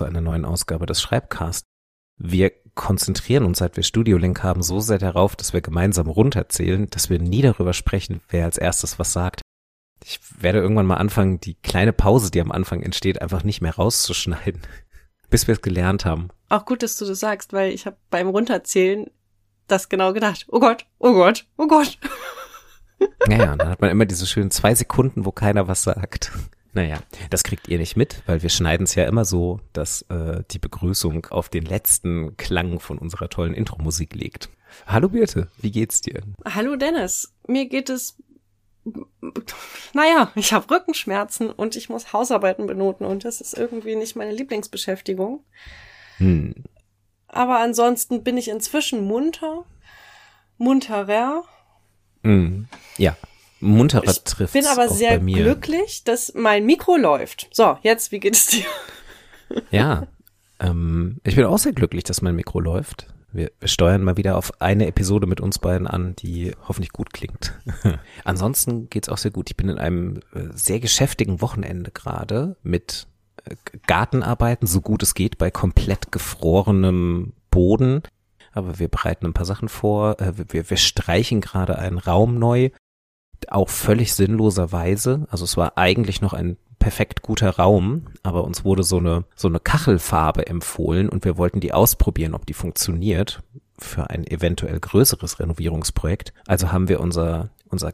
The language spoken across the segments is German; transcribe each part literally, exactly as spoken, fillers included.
bei einer neuen Ausgabe des Schreibcasts. Wir konzentrieren uns, seit wir Studiolink haben, so sehr darauf, dass wir gemeinsam runterzählen, dass wir nie darüber sprechen, wer als erstes was sagt. Ich werde irgendwann mal anfangen, die kleine Pause, die am Anfang entsteht, einfach nicht mehr rauszuschneiden, bis wir es gelernt haben. Auch gut, dass du das sagst, weil ich habe beim Runterzählen das genau gedacht. Oh Gott, oh Gott, oh Gott. Naja, dann hat man immer diese schönen zwei Sekunden, wo keiner was sagt. Naja, das kriegt ihr nicht mit, weil wir schneiden es ja immer so, dass äh, die Begrüßung auf den letzten Klang von unserer tollen Intro-Musik liegt. Hallo Birte, wie geht's dir? Hallo Dennis, mir geht es... Naja, ich habe Rückenschmerzen und ich muss Hausarbeiten benoten und das ist irgendwie nicht meine Lieblingsbeschäftigung. Hm. Aber ansonsten bin ich inzwischen munter, munterer. Hm. Ja, munterer trifft's. Ich bin aber sehr glücklich, dass mein Mikro läuft. So, jetzt, wie geht es dir? Ja, ähm, ich bin auch sehr glücklich, dass mein Mikro läuft. Wir steuern mal wieder auf eine Episode mit uns beiden an, die hoffentlich gut klingt. Ansonsten geht's auch sehr gut. Ich bin in einem sehr geschäftigen Wochenende gerade mit Gartenarbeiten, so gut es geht, bei komplett gefrorenem Boden. Aber wir bereiten ein paar Sachen vor. Wir, wir streichen gerade einen Raum neu, auch völlig sinnloserweise. Also es war eigentlich noch ein perfekt guter Raum, aber uns wurde so eine so eine Kachelfarbe empfohlen und wir wollten die ausprobieren, ob die funktioniert für ein eventuell größeres Renovierungsprojekt. Also haben wir unser unser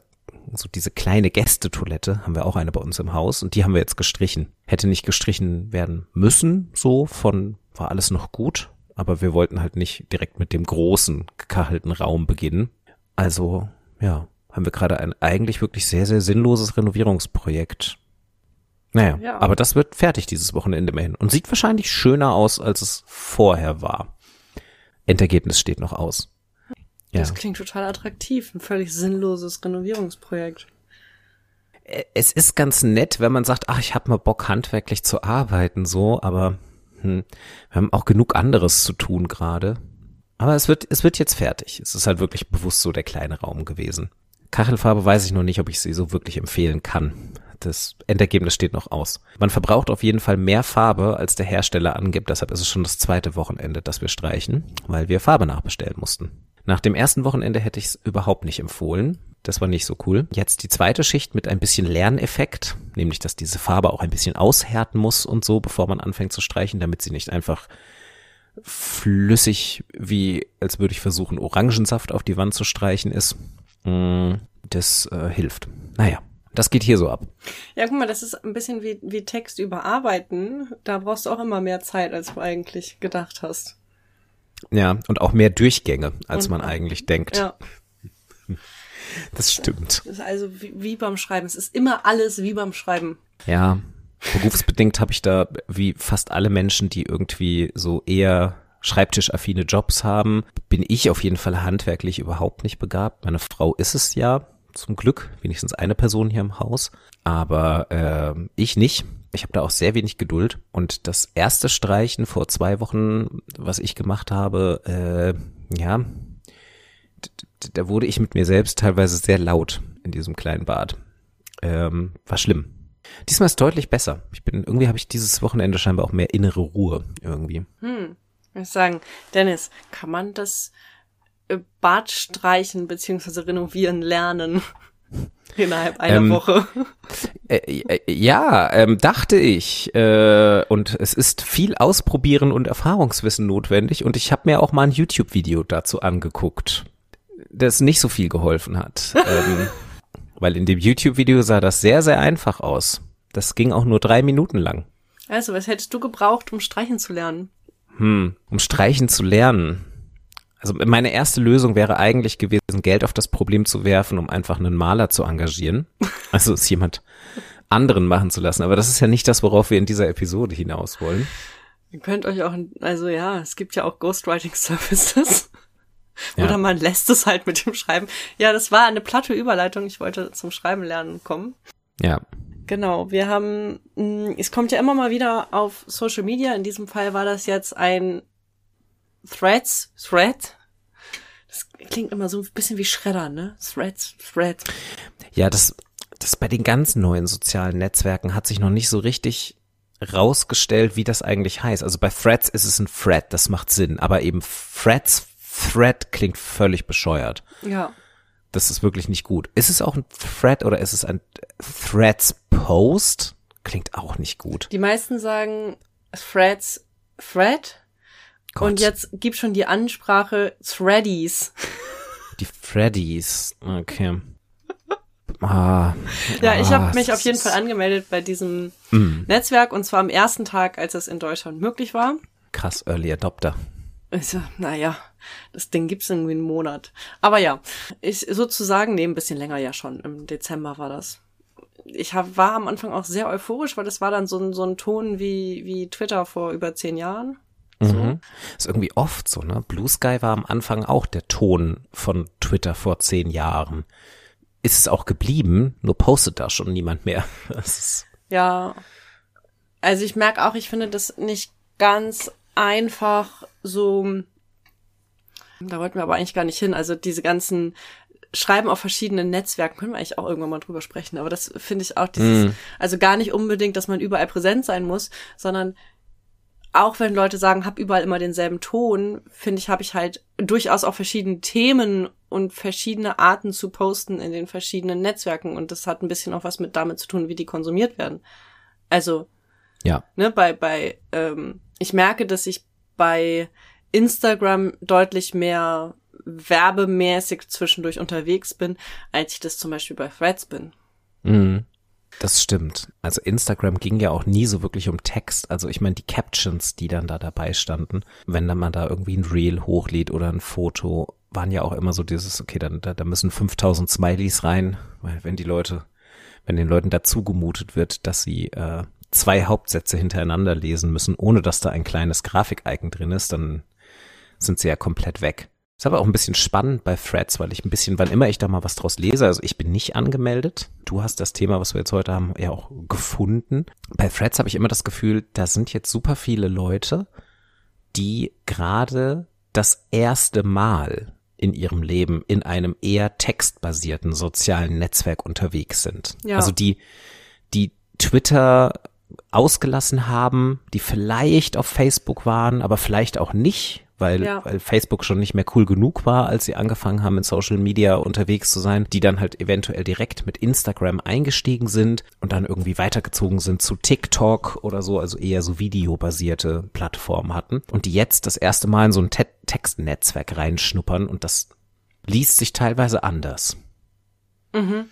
so diese kleine Gästetoilette, haben wir auch eine bei uns im Haus und die haben wir jetzt gestrichen. Hätte nicht gestrichen werden müssen, so von war alles noch gut, aber wir wollten halt nicht direkt mit dem großen gekachelten Raum beginnen. Also, ja, haben wir gerade ein eigentlich wirklich sehr sehr sinnloses Renovierungsprojekt. Naja, ja. Aber das wird fertig dieses Wochenende immerhin und sieht wahrscheinlich schöner aus, als es vorher war. Endergebnis steht noch aus. Das ja. Klingt total attraktiv, ein völlig sinnloses Renovierungsprojekt. Es ist ganz nett, wenn man sagt, ach, ich habe mal Bock, handwerklich zu arbeiten, so, aber hm, wir haben auch genug anderes zu tun gerade. Aber es wird, es wird jetzt fertig. Es ist halt wirklich bewusst so der kleine Raum gewesen. Kachelfarbe weiß ich noch nicht, ob ich sie so wirklich empfehlen kann. Das Endergebnis steht noch aus. Man verbraucht auf jeden Fall mehr Farbe, als der Hersteller angibt. Deshalb ist es schon das zweite Wochenende, das wir streichen, weil wir Farbe nachbestellen mussten. Nach dem ersten Wochenende hätte ich es überhaupt nicht empfohlen. Das war nicht so cool. Jetzt die zweite Schicht mit ein bisschen Lerneffekt, nämlich dass diese Farbe auch ein bisschen aushärten muss und so, bevor man anfängt zu streichen, damit sie nicht einfach flüssig, wie als würde ich versuchen, Orangensaft auf die Wand zu streichen ist. Das äh, hilft. Naja. Das geht hier so ab. Ja, guck mal, das ist ein bisschen wie, wie Text überarbeiten. Da brauchst du auch immer mehr Zeit, als du eigentlich gedacht hast. Ja, und auch mehr Durchgänge, als und, man eigentlich denkt. Ja. Das stimmt. Das ist also wie, wie beim Schreiben. Es ist immer alles wie beim Schreiben. Ja, berufsbedingt habe ich da, wie fast alle Menschen, die irgendwie so eher schreibtischaffine Jobs haben, bin ich auf jeden Fall handwerklich überhaupt nicht begabt. Meine Frau ist es ja. Zum Glück, wenigstens eine Person hier im Haus, aber äh, ich nicht. Ich habe da auch sehr wenig Geduld und das erste Streichen vor zwei Wochen, was ich gemacht habe, äh, ja, da wurde ich mit mir selbst teilweise sehr laut in diesem kleinen Bad. Ähm, war schlimm. Diesmal ist es deutlich besser. Ich bin, irgendwie habe ich dieses Wochenende scheinbar auch mehr innere Ruhe irgendwie. Hm, ich muss sagen, Dennis, kann man das Bad streichen bzw. renovieren lernen innerhalb einer ähm, Woche. Äh, äh, ja, ähm, dachte ich. Äh, und es ist viel Ausprobieren und Erfahrungswissen notwendig. Und ich habe mir auch mal ein YouTube-Video dazu angeguckt, das nicht so viel geholfen hat. ähm, weil in dem YouTube-Video sah das sehr, sehr einfach aus. Das ging auch nur drei Minuten lang. Also, was hättest du gebraucht, um streichen zu lernen? Hm, um streichen zu lernen. Also meine erste Lösung wäre eigentlich gewesen, Geld auf das Problem zu werfen, um einfach einen Maler zu engagieren. Also es jemand anderen machen zu lassen. Aber das ist ja nicht das, worauf wir in dieser Episode hinaus wollen. Ihr könnt euch auch, also ja, es gibt ja auch Ghostwriting-Services. Ja. Oder man lässt es halt mit dem Schreiben. Ja, das war eine platte Überleitung. Ich wollte zum Schreiben lernen kommen. Ja. Genau, wir haben, es kommt ja immer mal wieder auf Social Media. In diesem Fall war das jetzt ein Threads, Thread, das klingt immer so ein bisschen wie Schredder, ne? Threads, Thread. Ja, das, das bei den ganz neuen sozialen Netzwerken hat sich noch nicht so richtig rausgestellt, wie das eigentlich heißt. Also bei Threads ist es ein Thread, das macht Sinn. Aber eben Threads, Thread klingt völlig bescheuert. Ja. Das ist wirklich nicht gut. Ist es auch ein Thread oder ist es ein Threads-Post? Klingt auch nicht gut. Die meisten sagen Threads, Thread. Gott. Und jetzt gibt schon die Ansprache Threadies. Die Threadies, okay. Ah, ja, ich habe ah, mich auf jeden Fall angemeldet bei diesem mm. Netzwerk und zwar am ersten Tag, als es in Deutschland möglich war. Krass, Early Adopter. Also, naja, das Ding gibt's irgendwie einen Monat. Aber ja, ich sozusagen, nee, ein bisschen länger ja schon, im Dezember war das. Ich hab, war am Anfang auch sehr euphorisch, weil das war dann so ein, so ein Ton wie, wie Twitter vor über zehn Jahren. So. Mhm. Ist irgendwie oft so, ne? Blue Sky war am Anfang auch der Ton von Twitter vor zehn Jahren. Ist es auch geblieben, nur postet da schon niemand mehr. Das ist ja, also ich merke auch, ich finde das nicht ganz einfach so, da wollten wir aber eigentlich gar nicht hin, also diese ganzen Schreiben auf verschiedenen Netzwerken, können wir eigentlich auch irgendwann mal drüber sprechen, aber das finde ich auch dieses, mm. also gar nicht unbedingt, dass man überall präsent sein muss, sondern auch wenn Leute sagen, hab überall immer denselben Ton, finde ich, habe ich halt durchaus auch verschiedene Themen und verschiedene Arten zu posten in den verschiedenen Netzwerken. Und das hat ein bisschen auch was mit damit zu tun, wie die konsumiert werden. Also, ja, ne, bei, bei, ähm, ich merke, dass ich bei Instagram deutlich mehr werbemäßig zwischendurch unterwegs bin, als ich das zum Beispiel bei Threads bin. Mhm. Das stimmt. Also Instagram ging ja auch nie so wirklich um Text. Also ich meine, die Captions, die dann da dabei standen, wenn dann man da irgendwie ein Reel hochlädt oder ein Foto, waren ja auch immer so dieses, okay, dann da, da müssen fünftausend Smileys rein, weil wenn die Leute, wenn den Leuten dazu gemutet wird, dass sie äh, zwei Hauptsätze hintereinander lesen müssen, ohne dass da ein kleines Grafik-Icon drin ist, dann sind sie ja komplett weg. Das ist aber auch ein bisschen spannend bei Threads, weil ich ein bisschen, wann immer ich da mal was draus lese, also ich bin nicht angemeldet. Du hast das Thema, was wir jetzt heute haben, ja auch gefunden. Bei Threads habe ich immer das Gefühl, da sind jetzt super viele Leute, die gerade das erste Mal in ihrem Leben in einem eher textbasierten sozialen Netzwerk unterwegs sind. Ja. Also die, die Twitter ausgelassen haben, die vielleicht auf Facebook waren, aber vielleicht auch nicht. Weil, ja. weil Facebook schon nicht mehr cool genug war, als sie angefangen haben, in Social Media unterwegs zu sein, die dann halt eventuell direkt mit Instagram eingestiegen sind und dann irgendwie weitergezogen sind zu TikTok oder so, also eher so videobasierte Plattformen hatten und die jetzt das erste Mal in so ein Te- Textnetzwerk reinschnuppern und das liest sich teilweise anders. Mhm.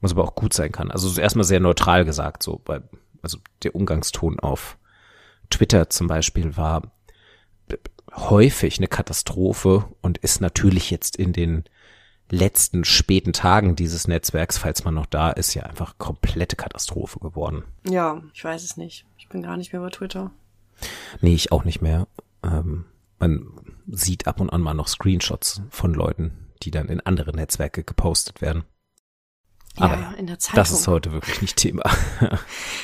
Was aber auch gut sein kann. Also erstmal sehr neutral gesagt, so, weil, also der Umgangston auf Twitter zum Beispiel war häufig eine Katastrophe und ist natürlich jetzt in den letzten späten Tagen dieses Netzwerks, falls man noch da ist, ja einfach komplette Katastrophe geworden. Ja, ich weiß es nicht. Ich bin gar nicht mehr bei Twitter. Nee, ich auch nicht mehr. Ähm, man sieht ab und an mal noch Screenshots von Leuten, die dann in andere Netzwerke gepostet werden. Ja, aber ja, in der Zeitung. Das ist heute wirklich nicht Thema.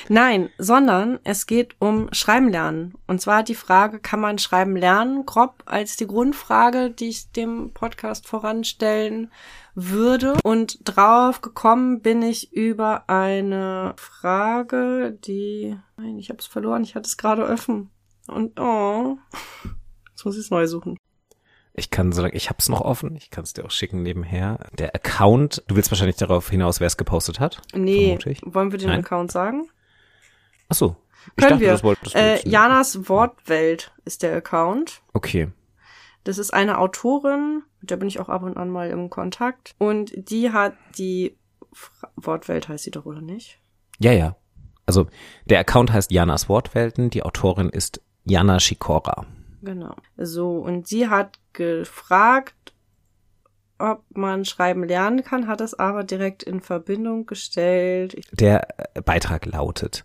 Nein, sondern es geht um Schreiben lernen. Und zwar die Frage, kann man Schreiben lernen? Grob als die Grundfrage, die ich dem Podcast voranstellen würde. Und drauf gekommen bin ich über eine Frage, die... Nein, ich habe es verloren. Ich hatte es gerade offen. Und oh, jetzt muss ich es neu suchen. Ich kann so lange, ich hab's noch offen, ich kann's dir auch schicken nebenher. Der Account, du willst wahrscheinlich darauf hinaus, wer es gepostet hat? Nee, wollen wir den Nein? Account sagen? Ach so. Ich Können dachte, wir. Das wollt, das äh, Janas Wortwelt ist der Account. Okay. Das ist eine Autorin, mit der bin ich auch ab und an mal im Kontakt. Und die hat die, Fra- Wortwelt heißt sie doch, oder nicht? Ja, ja. Also der Account heißt Janas Wortwelten, die Autorin ist Jana Sikora. Genau. So, und sie hat gefragt, ob man schreiben lernen kann, hat es aber direkt in Verbindung gestellt. Ich Der Beitrag lautet,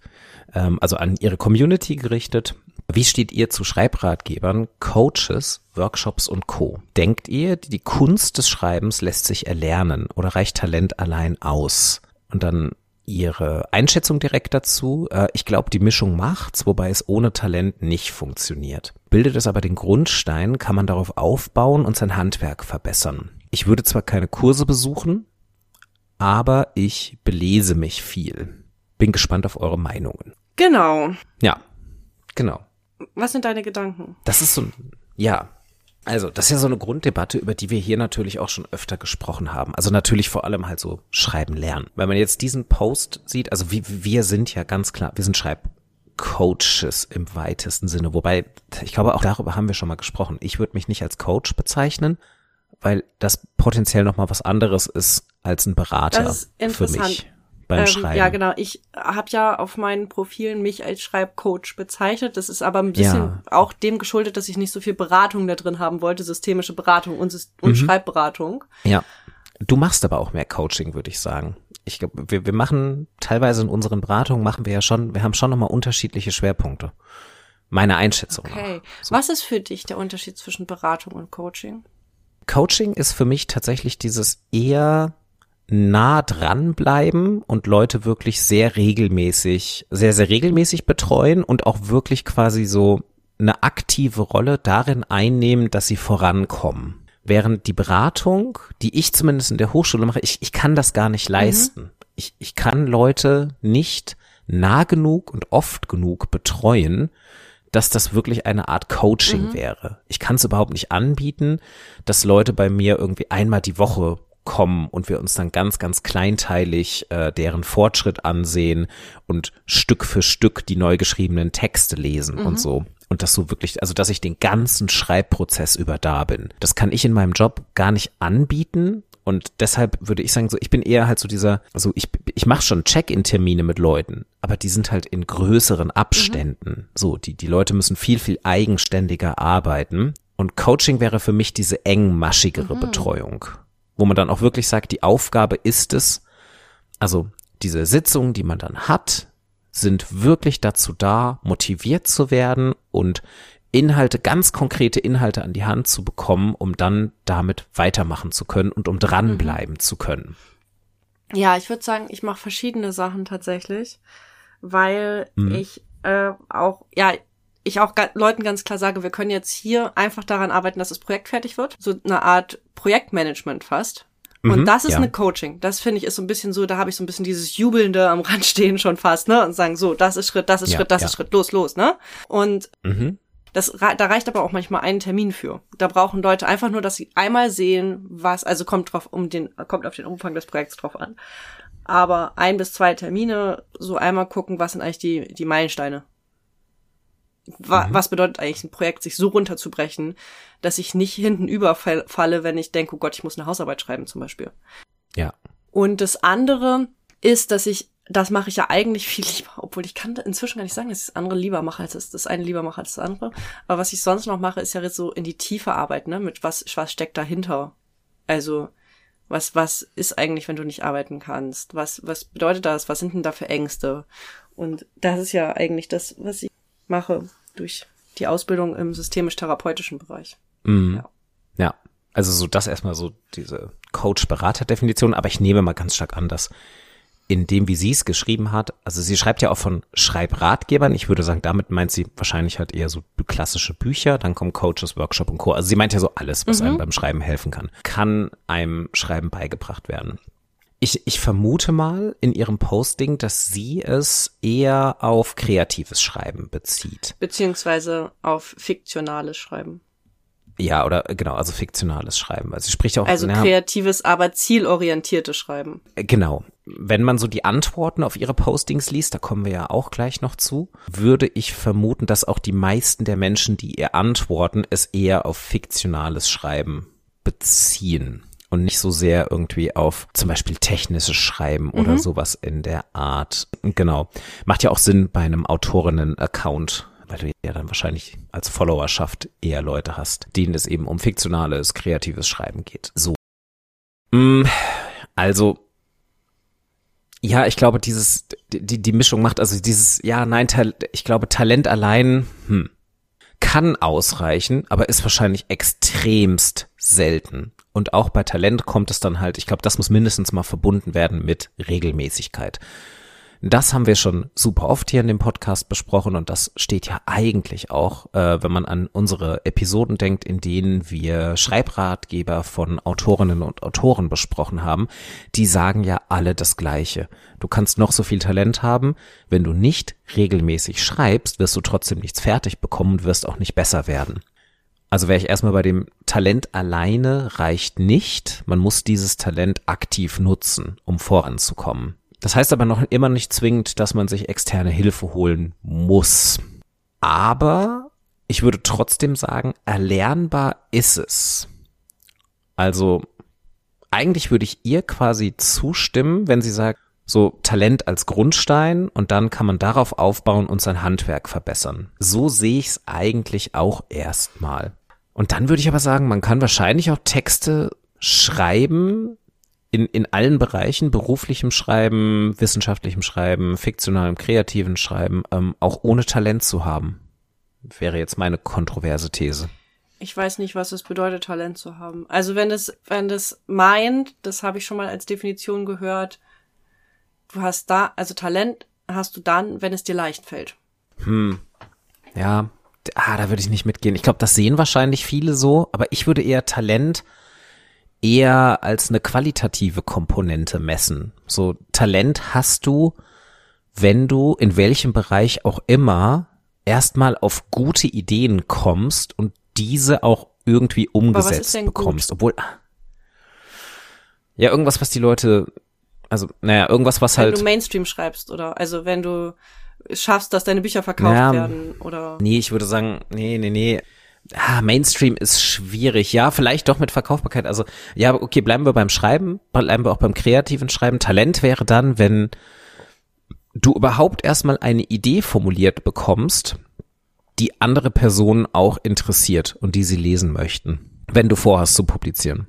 ähm, also an ihre Community gerichtet, wie steht ihr zu Schreibratgebern, Coaches, Workshops und Co.? Denkt ihr, die Kunst des Schreibens lässt sich erlernen oder reicht Talent allein aus? Und dann ihre Einschätzung direkt dazu. Ich glaube, die Mischung macht's, wobei es ohne Talent nicht funktioniert. Bildet es aber den Grundstein, kann man darauf aufbauen und sein Handwerk verbessern. Ich würde zwar keine Kurse besuchen, aber ich belese mich viel. Bin gespannt auf eure Meinungen. Genau. Ja, genau. Was sind deine Gedanken? Das ist so, ja, also das ist ja so eine Grunddebatte, über die wir hier natürlich auch schon öfter gesprochen haben. Also natürlich vor allem halt so schreiben lernen. Wenn man jetzt diesen Post sieht, also wir, wir sind ja ganz klar, wir sind Schreibcoaches im weitesten Sinne. Wobei, ich glaube, auch darüber haben wir schon mal gesprochen. Ich würde mich nicht als Coach bezeichnen, weil das potenziell nochmal was anderes ist als ein Berater. Das ist interessant. Für mich. Ähm, ja, genau. Ich habe ja auf meinen Profilen mich als Schreibcoach bezeichnet. Das ist aber ein bisschen ja. auch dem geschuldet, dass ich nicht so viel Beratung da drin haben wollte, systemische Beratung und, Syst- mhm. und Schreibberatung. Ja, du machst aber auch mehr Coaching, würde ich sagen. Ich glaube, wir, wir machen teilweise in unseren Beratungen, machen wir ja schon, wir haben schon nochmal unterschiedliche Schwerpunkte. Meine Einschätzung. Okay. So. Was ist für dich der Unterschied zwischen Beratung und Coaching? Coaching ist für mich tatsächlich dieses eher nah dranbleiben und Leute wirklich sehr regelmäßig, sehr, sehr regelmäßig betreuen und auch wirklich quasi so eine aktive Rolle darin einnehmen, dass sie vorankommen. Während die Beratung, die ich zumindest in der Hochschule mache, ich, ich kann das gar nicht leisten. Mhm. Ich, ich kann Leute nicht nah genug und oft genug betreuen, dass das wirklich eine Art Coaching mhm. wäre. Ich kann es überhaupt nicht anbieten, dass Leute bei mir irgendwie einmal die Woche kommen und wir uns dann ganz, ganz kleinteilig äh, deren Fortschritt ansehen und Stück für Stück die neu geschriebenen Texte lesen mhm. und so. Und das so wirklich, also dass ich den ganzen Schreibprozess über da bin. Das kann ich in meinem Job gar nicht anbieten. Und deshalb würde ich sagen, so ich bin eher halt so dieser, also ich ich mache schon Check-in-Termine mit Leuten, aber die sind halt in größeren Abständen. Mhm. So, die die Leute müssen viel, viel eigenständiger arbeiten. Und Coaching wäre für mich diese engmaschigere mhm. Betreuung, wo man dann auch wirklich sagt, die Aufgabe ist es, also diese Sitzungen, die man dann hat, sind wirklich dazu da, motiviert zu werden und Inhalte, ganz konkrete Inhalte an die Hand zu bekommen, um dann damit weitermachen zu können und um dranbleiben mhm. zu können. Ja, ich würde sagen, ich mache verschiedene Sachen tatsächlich, weil mhm. ich äh, auch, ja, ich auch ga- Leuten ganz klar sage, wir können jetzt hier einfach daran arbeiten, dass das Projekt fertig wird. So eine Art Projektmanagement fast. Mhm, und das ist ja. eine Coaching. Das finde ich ist so ein bisschen so, da habe ich so ein bisschen dieses Jubelnde am Rand stehen schon fast, ne? Und sagen so, das ist Schritt, das ist ja, Schritt, das ja. ist Schritt, los, los, ne? Und mhm. das, da reicht aber auch manchmal einen Termin für. Da brauchen Leute einfach nur, dass sie einmal sehen, was, also kommt drauf um den, kommt auf den Umfang des Projekts drauf an. Aber ein bis zwei Termine, so einmal gucken, was sind eigentlich die, die Meilensteine. Was bedeutet eigentlich ein Projekt, sich so runterzubrechen, dass ich nicht hinten überfalle, wenn ich denke, oh Gott, ich muss eine Hausarbeit schreiben zum Beispiel. Ja. Und das andere ist, dass ich, das mache ich ja eigentlich viel lieber, obwohl ich kann inzwischen gar nicht sagen, dass ich das andere lieber mache, als das, das eine lieber mache als das andere. Aber was ich sonst noch mache, ist ja so in die Tiefe arbeiten, ne? Mit was, was steckt dahinter? Also was, was ist eigentlich, wenn du nicht arbeiten kannst? Was, was bedeutet das? Was sind denn da für Ängste? Und das ist ja eigentlich das, was ich mache durch die Ausbildung im systemisch-therapeutischen Bereich. Mm. Ja. ja, also so das erstmal so diese Coach-Berater-Definition, aber ich nehme mal ganz stark an, dass in dem, wie sie es geschrieben hat, also sie schreibt ja auch von Schreibratgebern, ich würde sagen, damit meint sie wahrscheinlich halt eher so klassische Bücher, dann kommen Coaches, Workshop und Co. Also sie meint ja so alles, was mhm. einem beim Schreiben helfen kann, kann einem Schreiben beigebracht werden. Ich, ich vermute mal in ihrem Posting, dass sie es eher auf kreatives Schreiben bezieht. Beziehungsweise auf fiktionales Schreiben. Ja, oder genau, also fiktionales Schreiben. Also, sie spricht auch, also na, kreatives, aber zielorientiertes Schreiben. Genau. Wenn man so die Antworten auf ihre Postings liest, da kommen wir ja auch gleich noch zu, würde ich vermuten, dass auch die meisten der Menschen, die ihr antworten, es eher auf fiktionales Schreiben beziehen. Und nicht so sehr irgendwie auf zum Beispiel technisches Schreiben oder mhm. sowas in der Art. Genau. Macht ja auch Sinn bei einem Autorinnen-Account, weil du ja dann wahrscheinlich als Followerschaft eher Leute hast, denen es eben um fiktionales, kreatives Schreiben geht. So. Also, ja, ich glaube, dieses, die, die Mischung macht, also dieses, ja, nein, ich glaube, Talent allein, hm, kann ausreichen, aber ist wahrscheinlich extremst selten. Und auch bei Talent kommt es dann halt, ich glaube, das muss mindestens mal verbunden werden mit Regelmäßigkeit. Das haben wir schon super oft hier in dem Podcast besprochen und das steht ja eigentlich auch, äh, wenn man an unsere Episoden denkt, in denen wir Schreibratgeber von Autorinnen und Autoren besprochen haben, die sagen ja alle das Gleiche. Du kannst noch so viel Talent haben, wenn du nicht regelmäßig schreibst, wirst du trotzdem nichts fertig bekommen und wirst auch nicht besser werden. Also wäre ich erstmal bei dem Talent alleine reicht nicht. Man muss dieses Talent aktiv nutzen, um voranzukommen. Das heißt aber noch immer nicht zwingend, dass man sich externe Hilfe holen muss. Aber ich würde trotzdem sagen, erlernbar ist es. Also eigentlich würde ich ihr quasi zustimmen, wenn sie sagt, so Talent als Grundstein und dann kann man darauf aufbauen und sein Handwerk verbessern. So sehe ich es eigentlich auch erstmal. Und dann würde ich aber sagen, man kann wahrscheinlich auch Texte schreiben, in, in allen Bereichen, beruflichem Schreiben, wissenschaftlichem Schreiben, fiktionalem, kreativen Schreiben, ähm, auch ohne Talent zu haben. Wäre jetzt meine kontroverse These. Ich weiß nicht, was es bedeutet, Talent zu haben. Also wenn das, wenn das meint, das habe ich schon mal als Definition gehört, du hast da, also Talent hast du dann, wenn es dir leicht fällt. Hm, ja, ah, da würde ich nicht mitgehen. Ich glaube, das sehen wahrscheinlich viele so, aber ich würde eher Talent eher als eine qualitative Komponente messen. So, Talent hast du, wenn du in welchem Bereich auch immer erstmal auf gute Ideen kommst und diese auch irgendwie umgesetzt bekommst. Obwohl, ja, irgendwas, was die Leute, also, naja, irgendwas, was halt. Wenn du Mainstream schreibst, oder? Also, wenn du schaffst, dass deine Bücher verkauft ja, werden, oder? Nee, ich würde sagen, nee, nee, nee. Ah, Mainstream ist schwierig. Ja, vielleicht doch mit Verkaufbarkeit. Also, ja, okay, bleiben wir beim Schreiben, bleiben wir auch beim kreativen Schreiben. Talent wäre dann, wenn du überhaupt erstmal eine Idee formuliert bekommst, die andere Personen auch interessiert und die sie lesen möchten, wenn du vorhast zu publizieren.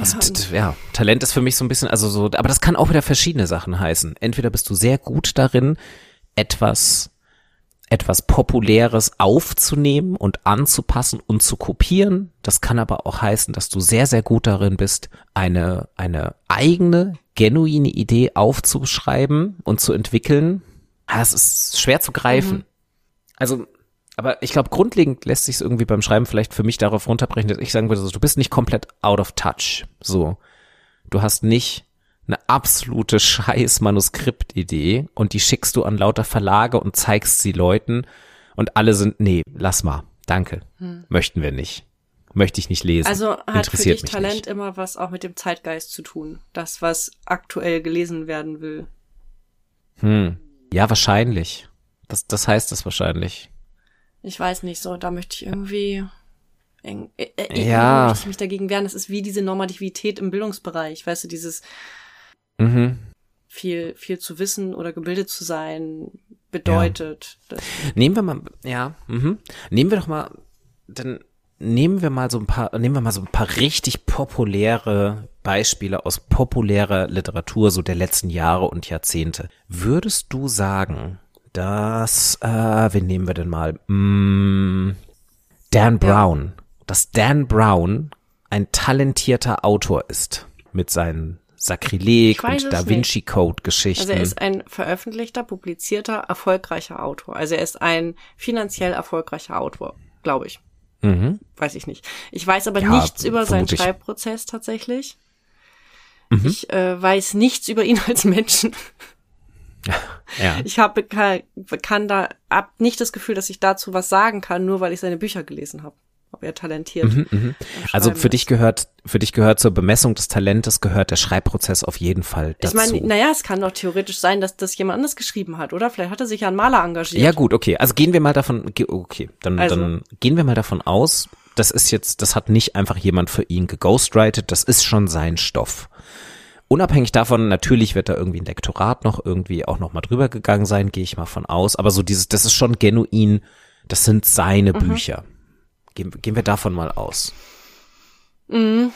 Also, t- t- ja, Talent ist für mich so ein bisschen, also so, aber das kann auch wieder verschiedene Sachen heißen. Entweder bist du sehr gut darin, etwas etwas Populäres aufzunehmen und anzupassen und zu kopieren. Das kann aber auch heißen, dass du sehr, sehr gut darin bist, eine, eine eigene, genuine Idee aufzuschreiben und zu entwickeln. Ja, es ist schwer zu greifen. Mhm. Also, aber ich glaube, grundlegend lässt sich es irgendwie beim Schreiben vielleicht für mich darauf runterbrechen, dass ich sagen würde, also, du bist nicht komplett out of touch. So, du hast nicht eine absolute scheiß Manuskriptidee und die schickst du an lauter Verlage und zeigst sie Leuten und alle sind, nee, lass mal, danke, hm. möchten wir nicht, möchte ich nicht lesen, also hat für dich Talent nicht. Immer was auch mit dem Zeitgeist zu tun, das, was aktuell gelesen werden will. Hm, ja, wahrscheinlich, das, das heißt es wahrscheinlich. Ich weiß nicht, so, da möchte ich irgendwie... Eng, äh, äh, ja. Möchte ich mich dagegen wehren, das ist wie diese Normativität im Bildungsbereich, weißt du, dieses... Mhm. Viel, viel zu wissen oder gebildet zu sein bedeutet. Ja. Nehmen wir mal, ja, mhm. nehmen wir doch mal, dann nehmen wir mal so ein paar, nehmen wir mal so ein paar richtig populäre Beispiele aus populärer Literatur so der letzten Jahre und Jahrzehnte. Würdest du sagen, dass, äh, wen nehmen wir denn mal? Mm, Dan Brown, ja. Dass Dan Brown ein talentierter Autor ist mit seinen Sakrileg und Da Vinci Code-Geschichten. Also er ist ein veröffentlichter, publizierter, erfolgreicher Autor. Also er ist ein finanziell erfolgreicher Autor, glaube ich. Mhm. Weiß ich nicht. Ich weiß aber ja, nichts über seinen ich. Schreibprozess tatsächlich. Mhm. Ich äh, weiß nichts über ihn als Menschen. Ja. Ich habe kann, kann da hab nicht das Gefühl, dass ich dazu was sagen kann, nur weil ich seine Bücher gelesen habe. Ob er talentiert. Mhm, mhm. Also für dich gehört, für dich gehört zur Bemessung des Talentes gehört der Schreibprozess auf jeden Fall dazu. Ich meine, naja, es kann doch theoretisch sein, dass das jemand anders geschrieben hat, oder? Vielleicht hat er sich ja einen Maler engagiert. Ja gut, okay. Also gehen wir mal davon, okay, dann, also. dann gehen wir mal davon aus, das ist jetzt, das hat nicht einfach jemand für ihn geghostwritet, das ist schon sein Stoff. Unabhängig davon, natürlich wird da irgendwie ein Lektorat noch irgendwie auch nochmal drüber gegangen sein, gehe ich mal von aus. Aber so dieses, das ist schon genuin, das sind seine mhm. Bücher. Gehen, gehen wir davon mal aus. Mhm.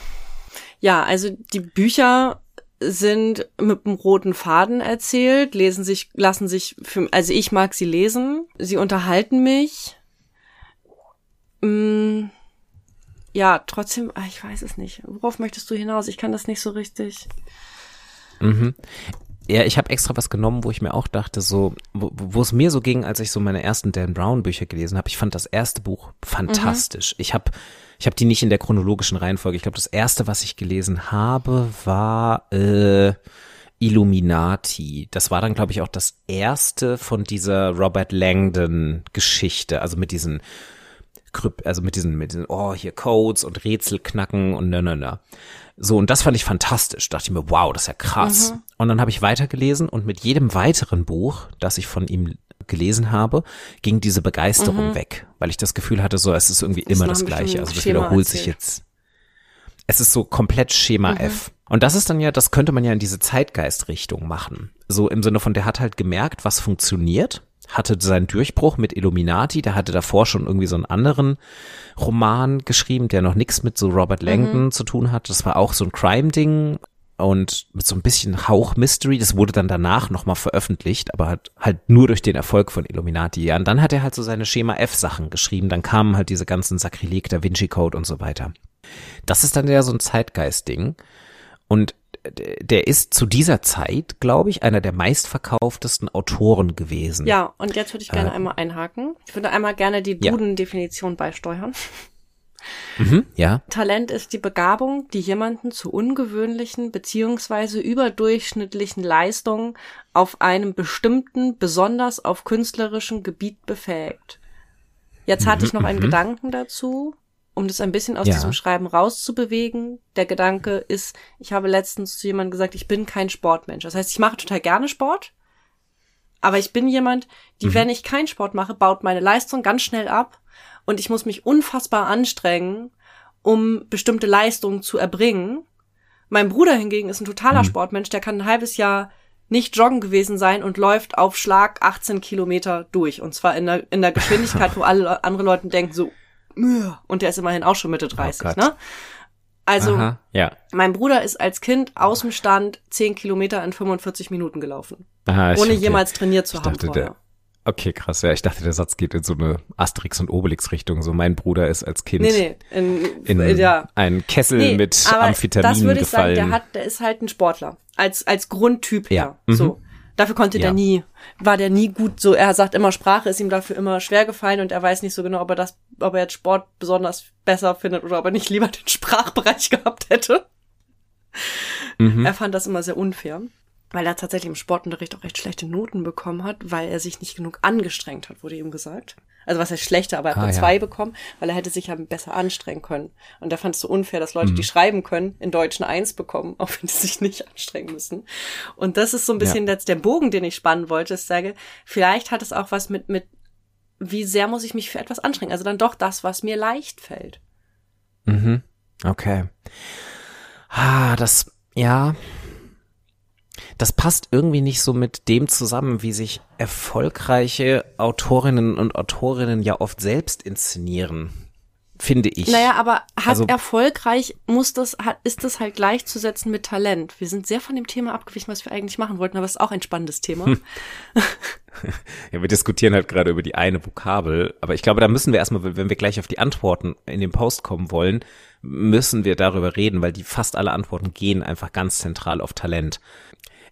Ja, also die Bücher sind mit einem roten Faden erzählt, lesen sich, lassen sich, für, also ich mag sie lesen, sie unterhalten mich. Mhm. Ja, trotzdem, ich weiß es nicht. Worauf möchtest du hinaus? Ich kann das nicht so richtig. Mhm. Ja, ich habe extra was genommen, wo ich mir auch dachte, so, wo, wo es mir so ging, als ich so meine ersten Dan Brown Bücher gelesen habe. Ich fand das erste Buch fantastisch. Mhm. Ich habe ich hab die nicht in der chronologischen Reihenfolge. Ich glaube, das erste, was ich gelesen habe, war äh, Illuminati. Das war dann, glaube ich, auch das erste von dieser Robert Langdon Geschichte. Also mit diesen, also mit diesen, mit diesen, oh, hier Codes und Rätsel knacken und na, na, na. So, und das fand ich fantastisch. Da dachte ich mir, wow, das ist ja krass. Mhm. Und dann habe ich weitergelesen und mit jedem weiteren Buch, das ich von ihm gelesen habe, ging diese Begeisterung mhm. weg, weil ich das Gefühl hatte, so, es ist irgendwie immer das Gleiche. Also das wiederholt sich jetzt. Es ist so komplett Schema mhm. F. Und das ist dann ja, das könnte man ja in diese Zeitgeist-Richtung machen. So im Sinne von, der hat halt gemerkt, was funktioniert, hatte seinen Durchbruch mit Illuminati, der hatte davor schon irgendwie so einen anderen Roman geschrieben, der noch nichts mit so Robert Langdon mhm. zu tun hat. Das war auch so ein Crime-Ding und mit so ein bisschen Hauch-Mystery. Das wurde dann danach nochmal veröffentlicht, aber halt, halt nur durch den Erfolg von Illuminati. Ja, und dann hat er halt so seine Schema-F-Sachen geschrieben. Dann kamen halt diese ganzen Sakrileg, Da Vinci-Code und so weiter. Das ist dann ja so ein Zeitgeist-Ding. Und der ist zu dieser Zeit, glaube ich, einer der meistverkauftesten Autoren gewesen. Ja, und jetzt würde ich gerne äh, einmal einhaken. Ich würde einmal gerne die Duden-Definition ja. beisteuern. Mhm, ja. Talent ist die Begabung, die jemanden zu ungewöhnlichen bzw. überdurchschnittlichen Leistungen auf einem bestimmten, besonders auf künstlerischem Gebiet befähigt. Jetzt hatte mhm, ich noch einen m-m. Gedanken dazu, um das ein bisschen aus ja. diesem Schreiben rauszubewegen. Der Gedanke ist, ich habe letztens zu jemandem gesagt, ich bin kein Sportmensch. Das heißt, ich mache total gerne Sport, aber ich bin jemand, die, mhm. wenn ich keinen Sport mache, baut meine Leistung ganz schnell ab und ich muss mich unfassbar anstrengen, um bestimmte Leistungen zu erbringen. Mein Bruder hingegen ist ein totaler mhm. Sportmensch, der kann ein halbes Jahr nicht joggen gewesen sein und läuft auf Schlag achtzehn Kilometer durch. Und zwar in der, in der Geschwindigkeit, wo alle anderen Leute denken so, und der ist immerhin auch schon Mitte dreißig, oh ne? Also, Aha, ja. mein Bruder ist als Kind aus dem Stand zehn Kilometer in fünfundvierzig Minuten gelaufen. Aha, ohne dachte, jemals trainiert zu haben. Dachte, der, okay, krass. Ja, ich dachte, der Satz geht in so eine Asterix- und Obelix-Richtung. So, mein Bruder ist als Kind nee, nee, in, in äh, ja. einen Kessel nee, mit Amphetaminen das würde ich gefallen. Sagen, der, hat, der ist halt ein Sportler. Als, als Grundtyp her. Ja. Mhm. So. Dafür konnte ja. der nie, war der nie gut so, er sagt immer, Sprache ist ihm dafür immer schwer gefallen und er weiß nicht so genau, ob er das, ob er jetzt Sport besonders besser findet oder ob er nicht lieber den Sprachbereich gehabt hätte. Mhm. Er fand das immer sehr unfair, weil er tatsächlich im Sportunterricht auch recht schlechte Noten bekommen hat, weil er sich nicht genug angestrengt hat, wurde ihm gesagt. Also was heißt schlechter, aber er hat ah, nur zwei ja. bekommen, weil er hätte sich ja besser anstrengen können. Und er fand es so unfair, dass Leute, mhm. die schreiben können, in Deutsch eine Eins bekommen, auch wenn sie sich nicht anstrengen müssen. Und das ist so ein bisschen ja. jetzt der Bogen, den ich spannen wollte. Ich sage, vielleicht hat es auch was mit, mit, wie sehr muss ich mich für etwas anstrengen? Also dann doch das, was mir leicht fällt. Mhm, okay. Ah, das, ja... Das passt irgendwie nicht so mit dem zusammen, wie sich erfolgreiche Autorinnen und Autorinnen ja oft selbst inszenieren, finde ich. Naja, aber hat also, erfolgreich muss das, hat, ist das halt gleichzusetzen mit Talent. Wir sind sehr von dem Thema abgewichen, was wir eigentlich machen wollten, aber es ist auch ein spannendes Thema. Ja, wir diskutieren halt gerade über die eine Vokabel, aber ich glaube, da müssen wir erstmal, wenn wir gleich auf die Antworten in den Post kommen wollen, müssen wir darüber reden, weil die fast alle Antworten gehen einfach ganz zentral auf Talent.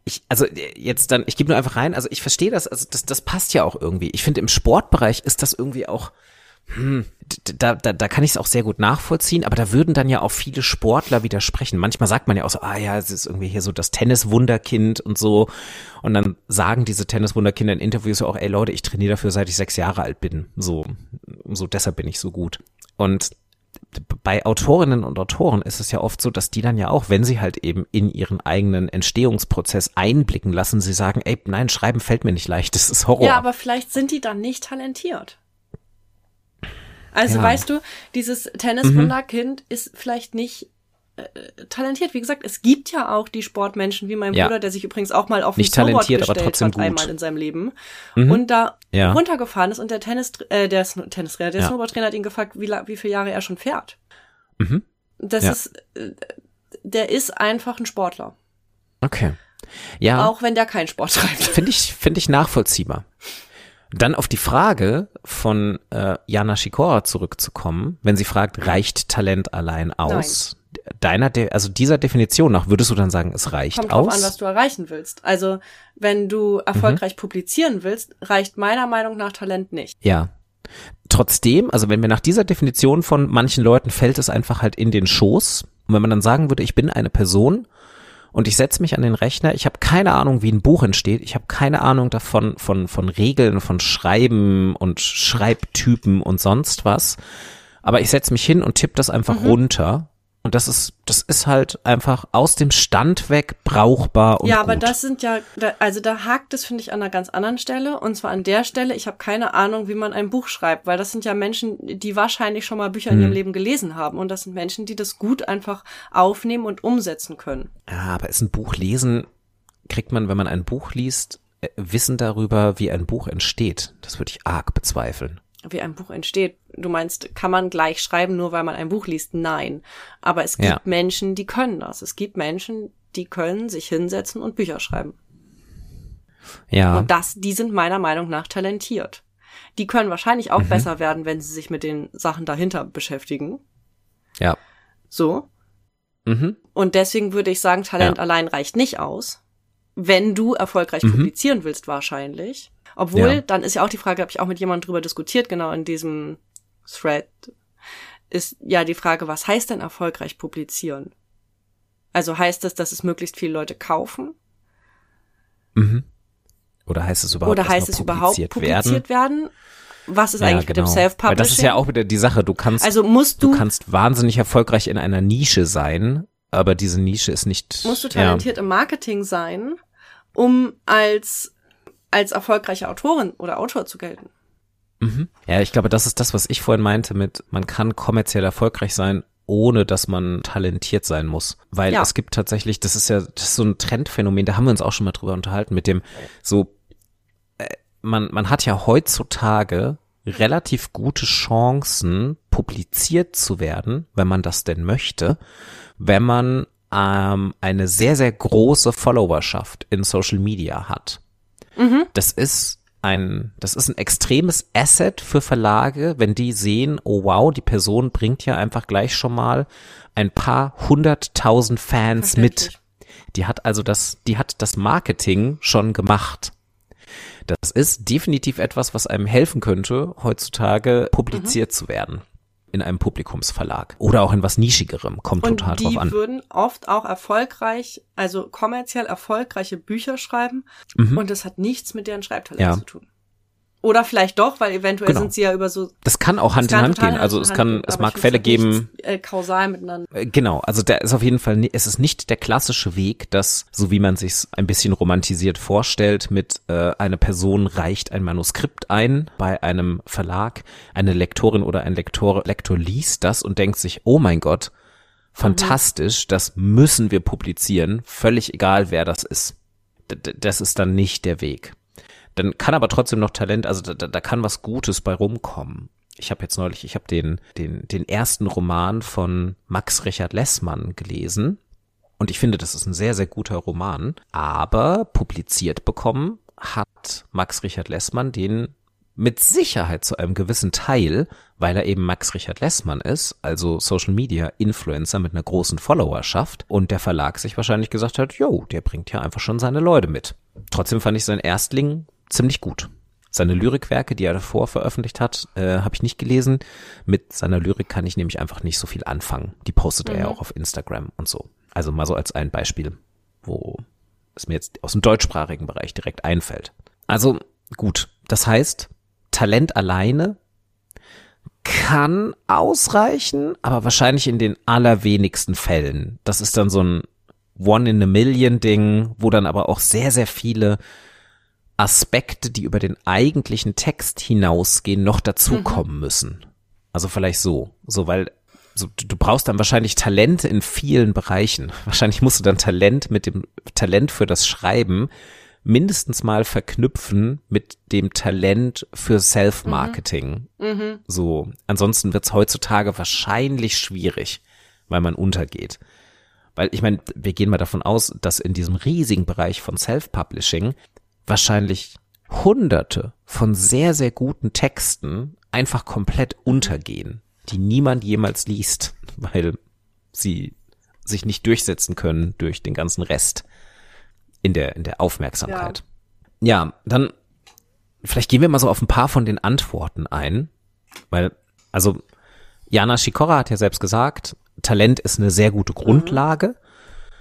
Ich, also jetzt dann, ich gebe nur einfach rein, also ich verstehe das, also das, das passt ja auch irgendwie. Ich finde, im Sportbereich ist das irgendwie auch, hm, da, da, da kann ich es auch sehr gut nachvollziehen, aber da würden dann ja auch viele Sportler widersprechen. Manchmal sagt man ja auch so, ah ja, es ist irgendwie hier so das Tenniswunderkind und so. Und dann sagen diese Tenniswunderkinder in Interviews auch, ey Leute, ich trainiere dafür, seit ich sechs Jahre alt bin. So, so deshalb bin ich so gut. Und bei Autorinnen und Autoren ist es ja oft so, dass die dann ja auch, wenn sie halt eben in ihren eigenen Entstehungsprozess einblicken lassen, sie sagen, ey, nein, schreiben fällt mir nicht leicht, das ist Horror. Ja, aber vielleicht sind die dann nicht talentiert. Also ja. weißt du, dieses Tenniswunderkind mhm. ist vielleicht nicht äh, talentiert. Wie gesagt, es gibt ja auch die Sportmenschen, wie mein ja. Bruder, der sich übrigens auch mal auf den Snowboard gestellt aber trotzdem hat, gut. einmal in seinem Leben mhm. und da ja. runtergefahren ist und der Tennis, äh, der Tennistrainer, der ja. Snowboardtrainer hat ihn gefragt, wie, wie viele Jahre er schon fährt. Mhm. Das ja. ist, äh, der ist einfach ein Sportler. Okay. Ja. Auch wenn der keinen Sport treibt. Finde ich, finde ich nachvollziehbar. Dann auf die Frage von äh, Jana Sikora zurückzukommen, wenn sie fragt, reicht Talent allein aus? Nein. deiner, De- also dieser Definition nach, würdest du dann sagen, es reicht aus? Kommt drauf an, was du erreichen willst. Also wenn du erfolgreich mhm. publizieren willst, reicht meiner Meinung nach Talent nicht. Ja. Trotzdem, also wenn wir nach dieser Definition von manchen Leuten, fällt es einfach halt in den Schoß. Und wenn man dann sagen würde, ich bin eine Person und ich setze mich an den Rechner, ich habe keine Ahnung, wie ein Buch entsteht, ich habe keine Ahnung davon, von, von Regeln, von Schreiben und Schreibtypen und sonst was, aber ich setze mich hin und tippe das einfach mhm. runter. Und das ist, das ist halt einfach aus dem Stand weg brauchbar und ja, aber gut. Das sind ja, also da hakt es, finde ich, an einer ganz anderen Stelle. Und zwar an der Stelle, ich habe keine Ahnung, wie man ein Buch schreibt, weil das sind ja Menschen, die wahrscheinlich schon mal Bücher hm. in ihrem Leben gelesen haben. Und das sind Menschen, die das gut einfach aufnehmen und umsetzen können. Ja, aber ist ein Buch lesen, kriegt man, wenn man ein Buch liest, Wissen darüber, wie ein Buch entsteht. Das würde ich arg bezweifeln. Wie ein Buch entsteht. Du meinst, kann man gleich schreiben, nur weil man ein Buch liest? Nein. Aber es gibt ja. Menschen, die können das. Es gibt Menschen, die können sich hinsetzen und Bücher schreiben. Ja. Und das, die sind meiner Meinung nach talentiert. Die können wahrscheinlich auch mhm. besser werden, wenn sie sich mit den Sachen dahinter beschäftigen. Ja. So. Mhm. Und deswegen würde ich sagen, Talent ja. allein reicht nicht aus. Wenn du erfolgreich mhm. publizieren willst, wahrscheinlich. Obwohl, ja. dann ist ja auch die Frage, habe ich auch mit jemandem drüber diskutiert, genau in diesem Thread, ist ja die Frage, was heißt denn erfolgreich publizieren? Also heißt das, dass es möglichst viele Leute kaufen? Mhm. Oder heißt es überhaupt, Oder heißt es überhaupt publiziert werden? werden? Was ist ja, eigentlich genau. mit dem Self-Publishing? Weil das ist ja auch wieder die Sache, du kannst, also musst du, du kannst wahnsinnig erfolgreich in einer Nische sein, aber diese Nische ist nicht... Musst du talentiert ja. im Marketing sein, um als... als erfolgreiche Autorin oder Autor zu gelten. Mhm. Ja, ich glaube, das ist das, was ich vorhin meinte mit, man kann kommerziell erfolgreich sein, ohne dass man talentiert sein muss. Weil ja. es gibt tatsächlich, das ist ja das ist so ein Trendphänomen, da haben wir uns auch schon mal drüber unterhalten, mit dem so, äh, man, man hat ja heutzutage relativ gute Chancen, publiziert zu werden, wenn man das denn möchte, wenn man ähm, eine sehr, sehr große Followerschaft in Social Media hat. Das ist ein, das ist ein extremes Asset für Verlage, wenn die sehen, oh wow, die Person bringt ja einfach gleich schon mal ein paar hunderttausend Fans mit. Die hat also das, die hat das Marketing schon gemacht. Das ist definitiv etwas, was einem helfen könnte, heutzutage publiziert mhm. zu werden in einem Publikumsverlag oder auch in was Nischigerem, kommt und total drauf an. Die würden oft auch erfolgreich, also kommerziell erfolgreiche Bücher schreiben mhm. und das hat nichts mit deren Schreibtalent ja. zu tun. Oder vielleicht doch, weil eventuell genau. sind sie ja über so... Das kann auch Hand in Hand gehen, also es kann, es mag Fälle geben... Nichts, äh, kausal miteinander. Genau, also da ist auf jeden Fall, es ist nicht der klassische Weg, dass, so wie man sich's ein bisschen romantisiert vorstellt, mit äh, einer Person reicht ein Manuskript ein bei einem Verlag, eine Lektorin oder ein Lektor, Lektor liest das und denkt sich, oh mein Gott, fantastisch, mhm. das müssen wir publizieren, völlig egal, wer das ist. D- das ist dann nicht der Weg. Dann kann aber trotzdem noch Talent, also da, da kann was Gutes bei rumkommen. Ich habe jetzt neulich, ich habe den, den, den ersten Roman von Max Richard Lessmann gelesen und ich finde, das ist ein sehr, sehr guter Roman, aber publiziert bekommen hat Max Richard Lessmann den mit Sicherheit zu einem gewissen Teil, weil er eben Max Richard Lessmann ist, also Social Media Influencer mit einer großen Followerschaft und der Verlag sich wahrscheinlich gesagt hat, jo, der bringt ja einfach schon seine Leute mit. Trotzdem fand ich seinen Erstling ziemlich gut. Seine Lyrikwerke, die er davor veröffentlicht hat, äh, habe ich nicht gelesen. Mit seiner Lyrik kann ich nämlich einfach nicht so viel anfangen. Die postet mhm. er ja auch auf Instagram und so. Also mal so als ein Beispiel, wo es mir jetzt aus dem deutschsprachigen Bereich direkt einfällt. Also gut, das heißt, Talent alleine kann ausreichen, aber wahrscheinlich in den allerwenigsten Fällen. Das ist dann so ein One-in-a-Million-Ding, wo dann aber auch sehr, sehr viele Aspekte, die über den eigentlichen Text hinausgehen, noch dazukommen mhm. müssen. Also vielleicht so, so weil so, du brauchst dann wahrscheinlich Talente in vielen Bereichen. Wahrscheinlich musst du dann Talent mit dem Talent für das Schreiben mindestens mal verknüpfen mit dem Talent für Self-Marketing. Mhm. So, ansonsten wird's heutzutage wahrscheinlich schwierig, weil man untergeht. Weil ich meine, wir gehen mal davon aus, dass in diesem riesigen Bereich von Self-Publishing wahrscheinlich hunderte von sehr, sehr guten Texten einfach komplett untergehen, die niemand jemals liest, weil sie sich nicht durchsetzen können durch den ganzen Rest in der, in der Aufmerksamkeit. Ja. Ja, dann vielleicht gehen wir mal so auf ein paar von den Antworten ein, weil, also Jana Sikora hat ja selbst gesagt, Talent ist eine sehr gute Grundlage, mhm,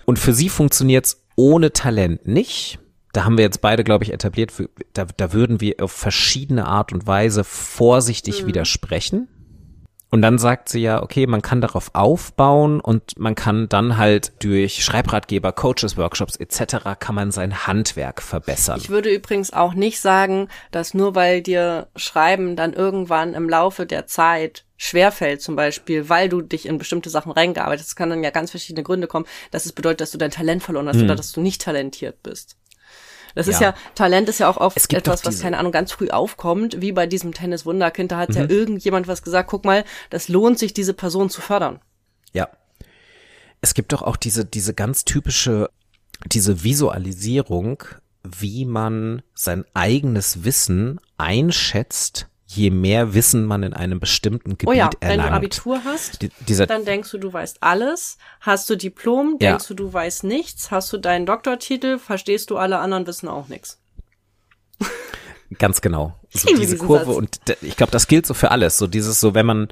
und für sie funktioniert es ohne Talent nicht. Da haben wir jetzt beide, glaube ich, etabliert, für, da, da würden wir auf verschiedene Art und Weise vorsichtig, mhm, widersprechen. Und dann sagt sie ja, okay, man kann darauf aufbauen und man kann dann halt durch Schreibratgeber, Coaches, Workshops et cetera kann man sein Handwerk verbessern. Ich würde übrigens auch nicht sagen, dass nur weil dir Schreiben dann irgendwann im Laufe der Zeit schwerfällt, zum Beispiel, weil du dich in bestimmte Sachen reingearbeitet hast, kann dann ja ganz verschiedene Gründe kommen, dass es bedeutet, dass du dein Talent verloren hast, mhm, oder dass du nicht talentiert bist. Das ja. ist ja, Talent ist ja auch oft etwas, was, keine Ahnung, ganz früh aufkommt, wie bei diesem Tennis-Wunderkind, da hat, mhm, ja irgendjemand was gesagt, guck mal, das lohnt sich, diese Person zu fördern. Ja. Es gibt doch auch diese, diese ganz typische, diese Visualisierung, wie man sein eigenes Wissen einschätzt, je mehr Wissen man in einem bestimmten Gebiet erlangt. Oh ja, wenn erlangt. du Abitur hast, die, dieser, dann denkst du, du weißt alles. Hast du Diplom, ja. denkst du, du weißt nichts. Hast du deinen Doktortitel, verstehst du, alle anderen wissen auch nichts. Ganz genau. So diese Kurve Satz. Und ich glaube, das gilt so für alles. So dieses, so wenn man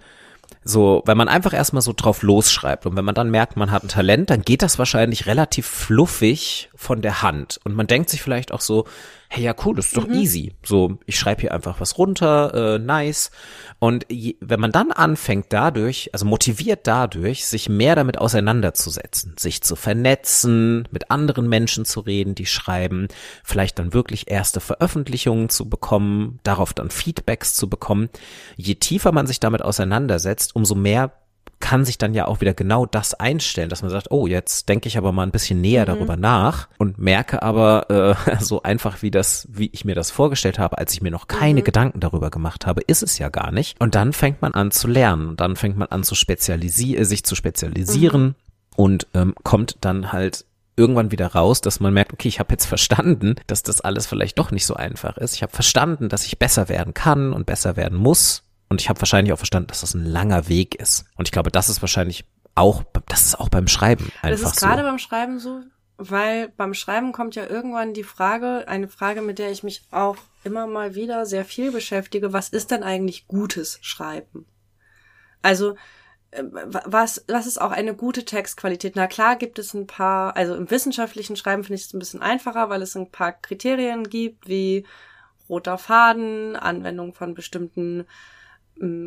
so, wenn man einfach erstmal so drauf losschreibt und wenn man dann merkt, man hat ein Talent, dann geht das wahrscheinlich relativ fluffig von der Hand. Und man denkt sich vielleicht auch so, hey, ja cool, das ist doch, mhm, easy. So, ich schreibe hier einfach was runter, äh, nice. Und je, wenn man dann anfängt dadurch, also motiviert dadurch, sich mehr damit auseinanderzusetzen, sich zu vernetzen, mit anderen Menschen zu reden, die schreiben, vielleicht dann wirklich erste Veröffentlichungen zu bekommen, darauf dann Feedbacks zu bekommen. Je tiefer man sich damit auseinandersetzt, umso mehr kann sich dann ja auch wieder genau das einstellen, dass man sagt, oh, jetzt denke ich aber mal ein bisschen näher, mhm, darüber nach und merke aber, äh, so einfach wie das, wie ich mir das vorgestellt habe, als ich mir noch keine, mhm, Gedanken darüber gemacht habe, ist es ja gar nicht. Und dann fängt man an zu lernen und dann fängt man an zu spezialisi- sich zu spezialisieren, mhm, und ähm, kommt dann halt irgendwann wieder raus, dass man merkt, okay, ich habe jetzt verstanden, dass das alles vielleicht doch nicht so einfach ist. Ich habe verstanden, dass ich besser werden kann und besser werden muss. Und ich habe wahrscheinlich auch verstanden, dass das ein langer Weg ist. Und ich glaube, das ist wahrscheinlich auch, das ist auch beim Schreiben einfach so. Das ist gerade so. beim Schreiben so, weil beim Schreiben kommt ja irgendwann die Frage, eine Frage, mit der ich mich auch immer mal wieder sehr viel beschäftige, was ist denn eigentlich gutes Schreiben? Also was, was ist auch eine gute Textqualität? Na klar gibt es ein paar, also im wissenschaftlichen Schreiben finde ich es ein bisschen einfacher, weil es ein paar Kriterien gibt, wie roter Faden, Anwendung von bestimmten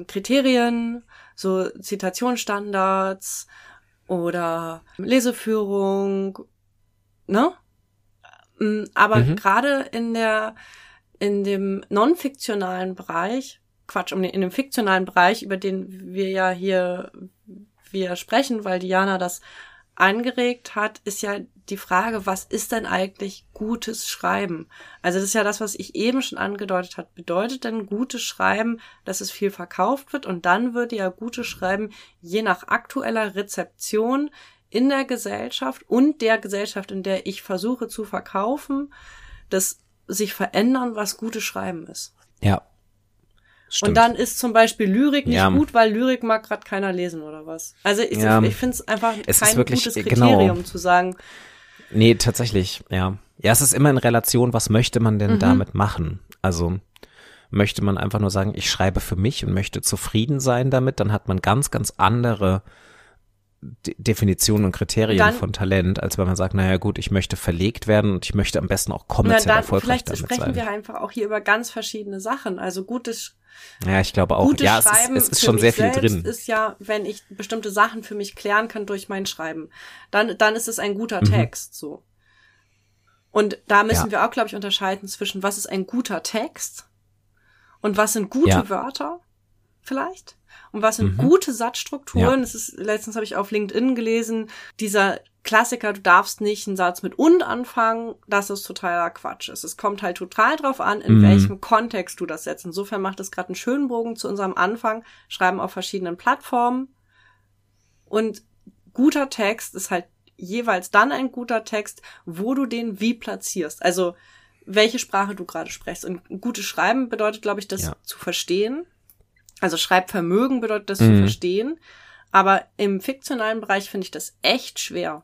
Kriterien, so Zitationsstandards oder Leseführung, ne? Aber, mhm, gerade in der, in dem non-fiktionalen Bereich, Quatsch, in dem fiktionalen Bereich, über den wir ja hier, wir sprechen, weil Diana das angeregt hat, ist ja die Frage, was ist denn eigentlich gutes Schreiben? Also das ist ja das, was ich eben schon angedeutet habe. Bedeutet denn gutes Schreiben, dass es viel verkauft wird? Und dann würde ja gutes Schreiben je nach aktueller Rezeption in der Gesellschaft und der Gesellschaft, in der ich versuche zu verkaufen, das sich verändern, was gutes Schreiben ist. Ja, stimmt. Und dann ist zum Beispiel Lyrik nicht, ja, gut, weil Lyrik mag gerade keiner lesen oder was. Also ich, ja, ich finde es einfach kein wirklich, gutes Kriterium, genau, zu sagen. Nee, tatsächlich, ja. Ja, es ist immer in Relation, was möchte man denn, mhm, damit machen? Also möchte man einfach nur sagen, ich schreibe für mich und möchte zufrieden sein damit, dann hat man ganz, ganz andere De- Definitionen und Kriterien dann von Talent, als wenn man sagt, naja gut, ich möchte verlegt werden und ich möchte am besten auch kommerziell na, dann erfolgreich damit sein. Vielleicht sprechen wir einfach auch hier über ganz verschiedene Sachen. Also gutes, ja, ich glaube auch, gutes ja, Schreiben es ist, es ist schon sehr viel drin. Ist ja, wenn ich bestimmte Sachen für mich klären kann durch mein Schreiben, dann, dann ist es ein guter, mhm, Text, so. Und da müssen, ja, wir auch, glaube ich, unterscheiden zwischen, was ist ein guter Text und was sind gute, ja, Wörter vielleicht? Und was sind, mhm, gute Satzstrukturen? Ja. Das ist, letztens habe ich auf LinkedIn gelesen, dieser Klassiker, du darfst nicht einen Satz mit und anfangen, das ist totaler Quatsch. Es kommt halt total drauf an, in, mhm, welchem Kontext du das setzt. Insofern macht es gerade einen schönen Bogen zu unserem Anfang, schreiben auf verschiedenen Plattformen. Und guter Text ist halt jeweils dann ein guter Text, wo du den wie platzierst. Also, welche Sprache du gerade sprichst. Und gutes Schreiben bedeutet, glaube ich, das, ja, zu verstehen. Also Schreibvermögen bedeutet das, mhm, zu verstehen, Aber im fiktionalen Bereich finde ich das echt schwer.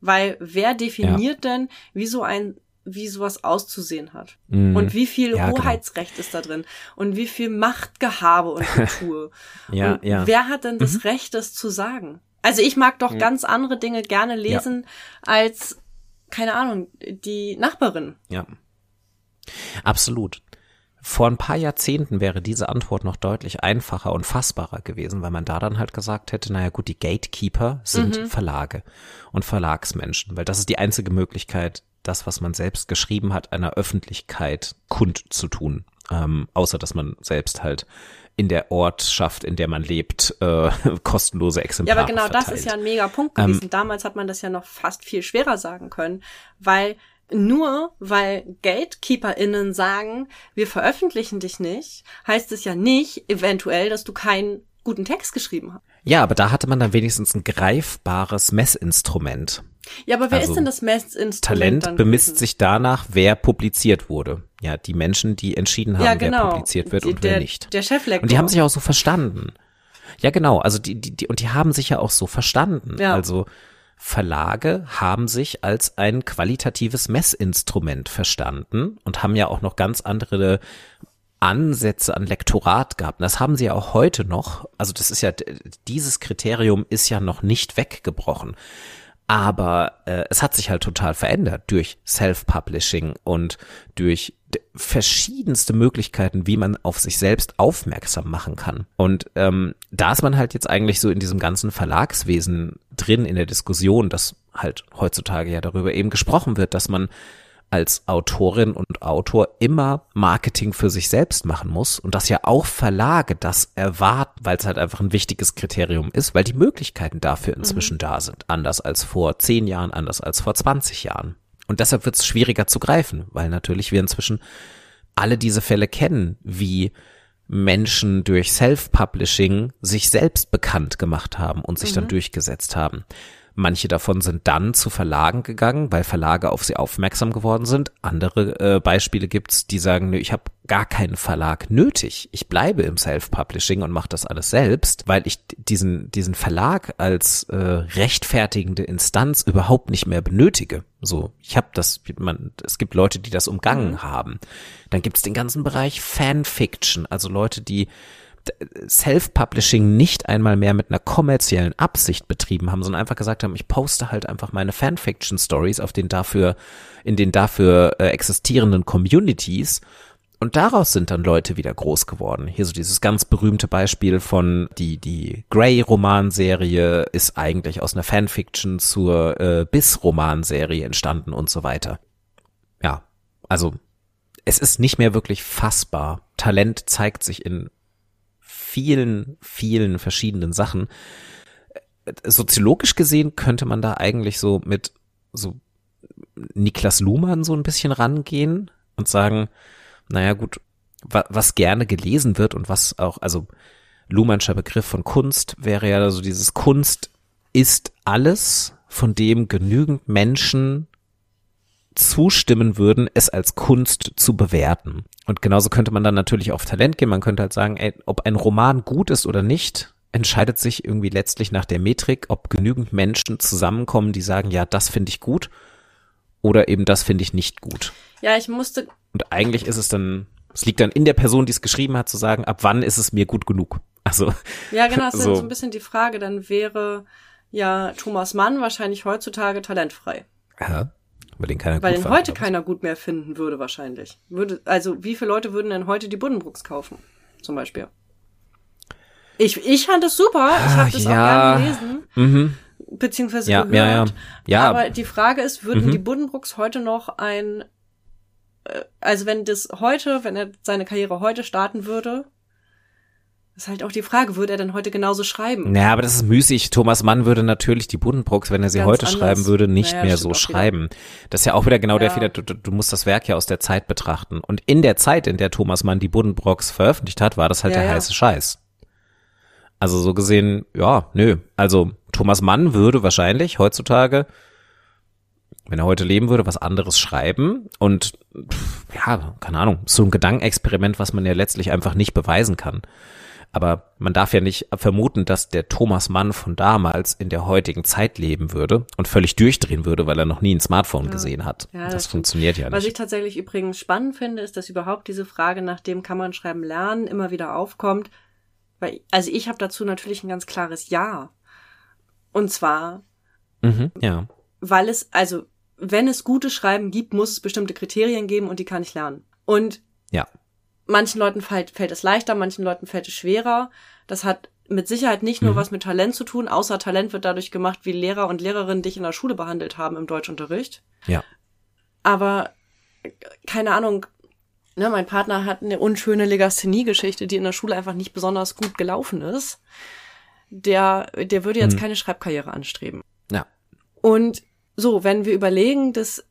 Weil wer definiert ja. denn, wie so ein, wie sowas auszusehen hat? Mm. Und wie viel ja, Hoheitsrecht genau. ist da drin? Und wie viel Machtgehabe und Kultur? ja, und ja. wer hat denn das mhm. Recht, das zu sagen? Also ich mag doch mhm. ganz andere Dinge gerne lesen ja. als, keine Ahnung, die Nachbarin. Ja, absolut. Vor ein paar Jahrzehnten wäre diese Antwort noch deutlich einfacher und fassbarer gewesen, weil man da dann halt gesagt hätte, naja gut, die Gatekeeper sind mhm. Verlage und Verlagsmenschen, weil das ist die einzige Möglichkeit, das, was man selbst geschrieben hat, einer Öffentlichkeit kundzutun, ähm, außer dass man selbst halt in der Ortschaft, in der man lebt, äh, kostenlose Exemplare verteilt. Ja, aber genau verteilt. Das ist ja ein mega Punkt gewesen. Ähm, Damals hat man das ja noch fast viel schwerer sagen können, weil nur weil GatekeeperInnen sagen, wir veröffentlichen dich nicht, heißt es ja nicht eventuell, dass du keinen guten Text geschrieben hast. Ja, aber da hatte man dann wenigstens ein greifbares Messinstrument. Ja, aber wer also ist denn das Messinstrument? Talent dann bemisst gewesen? Sich danach, wer publiziert wurde. Ja, die Menschen, die entschieden haben, ja, genau. wer publiziert wird die, und wer der, nicht. Der Cheflektor. Und die haben sich auch so verstanden. Ja, genau. Also die, die, die und die haben sich ja auch so verstanden. Ja. Also Verlage haben sich als ein qualitatives Messinstrument verstanden und haben ja auch noch ganz andere Ansätze an Lektorat gehabt. Und das haben sie ja auch heute noch. Also das ist ja, dieses Kriterium ist ja noch nicht weggebrochen. Aber äh, es hat sich halt total verändert durch Self-Publishing und durch d- verschiedenste Möglichkeiten, wie man auf sich selbst aufmerksam machen kann. Und ähm, da ist man halt jetzt eigentlich so in diesem ganzen Verlagswesen drin in der Diskussion, dass halt heutzutage ja darüber eben gesprochen wird, dass man als Autorin und Autor immer Marketing für sich selbst machen muss und dass ja auch Verlage das erwarten, weil es halt einfach ein wichtiges Kriterium ist, weil die Möglichkeiten dafür inzwischen mhm. da sind, anders als vor zehn Jahren, anders als vor zwanzig Jahren. Und deshalb wird es schwieriger zu greifen, weil natürlich wir inzwischen alle diese Fälle kennen, wie Menschen durch Self-Publishing sich selbst bekannt gemacht haben und sich mhm. dann durchgesetzt haben. Manche davon sind dann zu Verlagen gegangen, weil Verlage auf sie aufmerksam geworden sind. Andere äh, Beispiele gibt's, die sagen, nö, ich habe gar keinen Verlag nötig. Ich bleibe im Self-Publishing und mache das alles selbst, weil ich diesen diesen Verlag als äh, rechtfertigende Instanz überhaupt nicht mehr benötige. So, ich habe das, man, es gibt Leute, die das umgangen haben. Dann gibt's den ganzen Bereich Fanfiction, also Leute, die Self-Publishing nicht einmal mehr mit einer kommerziellen Absicht betrieben haben, sondern einfach gesagt haben, ich poste halt einfach meine Fanfiction-Stories auf den dafür, in den dafür existierenden Communities und daraus sind dann Leute wieder groß geworden. Hier so dieses ganz berühmte Beispiel von die, die Grey-Romanserie ist eigentlich aus einer Fanfiction zur äh, Biss-Romanserie entstanden und so weiter. Ja, also es ist nicht mehr wirklich fassbar. Talent zeigt sich in vielen, vielen verschiedenen Sachen. Soziologisch gesehen könnte man da eigentlich so mit so Niklas Luhmann so ein bisschen rangehen und sagen, naja gut, wa- was gerne gelesen wird und was auch, also Luhmannscher Begriff von Kunst wäre ja so dieses Kunst ist alles, von dem genügend Menschen zustimmen würden, es als Kunst zu bewerten. Und genauso könnte man dann natürlich auf Talent gehen. Man könnte halt sagen, ey, ob ein Roman gut ist oder nicht, entscheidet sich irgendwie letztlich nach der Metrik, ob genügend Menschen zusammenkommen, die sagen, ja, das finde ich gut oder eben das finde ich nicht gut. Ja, ich musste... Und eigentlich ist es dann, es liegt dann in der Person, die es geschrieben hat, zu sagen, ab wann ist es mir gut genug? Also ja, genau, das so. Ist so ein bisschen die Frage. Dann wäre ja Thomas Mann wahrscheinlich heutzutage talentfrei. Aha. Weil den, keiner Weil gut den heute hat, keiner gut mehr finden würde wahrscheinlich. Würde, also wie viele Leute würden denn heute die Buddenbrooks kaufen? Zum Beispiel. Ich, ich fand das super. Ich habe das ja. auch gerne gelesen. Mhm. Beziehungsweise ja, gehört. Ja, ja. Ja. Aber die Frage ist, würden mhm. die Buddenbrooks heute noch ein... Also wenn das heute, wenn er seine Karriere heute starten würde... Das ist halt auch die Frage, würde er denn heute genauso schreiben? Naja, aber das ist müßig. Thomas Mann würde natürlich die Buddenbrooks, wenn er sie Ganz heute anders. schreiben würde, nicht naja, mehr so schreiben. Wieder. Das ist ja auch wieder genau ja. der Fehler, du, du musst das Werk ja aus der Zeit betrachten. Und in der Zeit, in der Thomas Mann die Buddenbrooks veröffentlicht hat, war das halt ja, der ja. heiße Scheiß. Also so gesehen, ja, nö. Also Thomas Mann würde wahrscheinlich heutzutage, wenn er heute leben würde, was anderes schreiben. Und pff, ja, keine Ahnung, so ein Gedankenexperiment, was man ja letztlich einfach nicht beweisen kann. Aber man darf ja nicht vermuten, dass der Thomas Mann von damals in der heutigen Zeit leben würde und völlig durchdrehen würde, weil er noch nie ein Smartphone ja. gesehen hat. Ja, das das funktioniert ja nicht. Was ich tatsächlich übrigens spannend finde, ist, dass überhaupt diese Frage nach dem kann man schreiben lernen immer wieder aufkommt. Weil, also ich habe dazu natürlich ein ganz klares Ja. Und zwar, mhm, ja. weil es, also wenn es gutes Schreiben gibt, muss es bestimmte Kriterien geben und die kann ich lernen. Und ja. manchen Leuten fällt, fällt es leichter, manchen Leuten fällt es schwerer. Das hat mit Sicherheit nicht nur mhm. was mit Talent zu tun, außer Talent wird dadurch gemacht, wie Lehrer und Lehrerinnen dich in der Schule behandelt haben im Deutschunterricht. Ja. Aber, keine Ahnung, ne, mein Partner hat eine unschöne Legasthenie-Geschichte, die in der Schule einfach nicht besonders gut gelaufen ist. Der, der würde jetzt mhm. keine Schreibkarriere anstreben. Ja. Und so, wenn wir überlegen, dass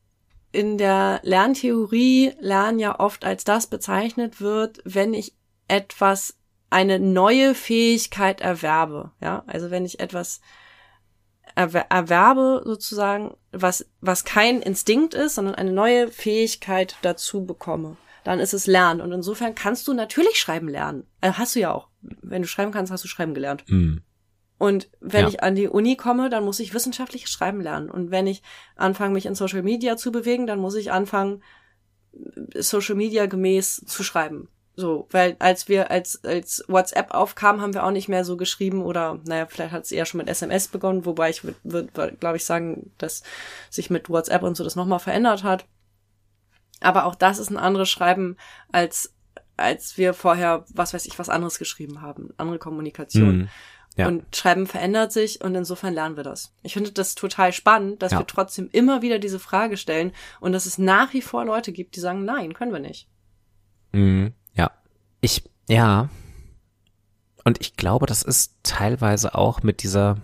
in der Lerntheorie Lernen ja oft als das bezeichnet wird, wenn ich etwas, eine neue Fähigkeit erwerbe, ja, also wenn ich etwas erwer- erwerbe sozusagen, was, was kein Instinkt ist, sondern eine neue Fähigkeit dazu bekomme, dann ist es Lernen. Und insofern kannst du natürlich schreiben lernen. Also hast du ja auch. Wenn du schreiben kannst, hast du schreiben gelernt. Mhm. Und wenn ja. ich an die Uni komme, dann muss ich wissenschaftliches Schreiben lernen. Und wenn ich anfange, mich in Social Media zu bewegen, dann muss ich anfangen, Social Media gemäß zu schreiben. So, weil als wir als als WhatsApp aufkam, haben wir auch nicht mehr so geschrieben oder, naja, vielleicht hat es eher schon mit S M S begonnen, wobei ich würde, würd, glaube ich, sagen, dass sich mit WhatsApp und so das nochmal verändert hat. Aber auch das ist ein anderes Schreiben, als als wir vorher, was weiß ich, was anderes geschrieben haben, andere Kommunikation. Mhm. Ja. Und Schreiben verändert sich und insofern lernen wir das. Ich finde das total spannend, dass ja. wir trotzdem immer wieder diese Frage stellen und dass es nach wie vor Leute gibt, die sagen, nein, können wir nicht. Mhm, ja. Ich, ja. Und ich glaube, das ist teilweise auch mit dieser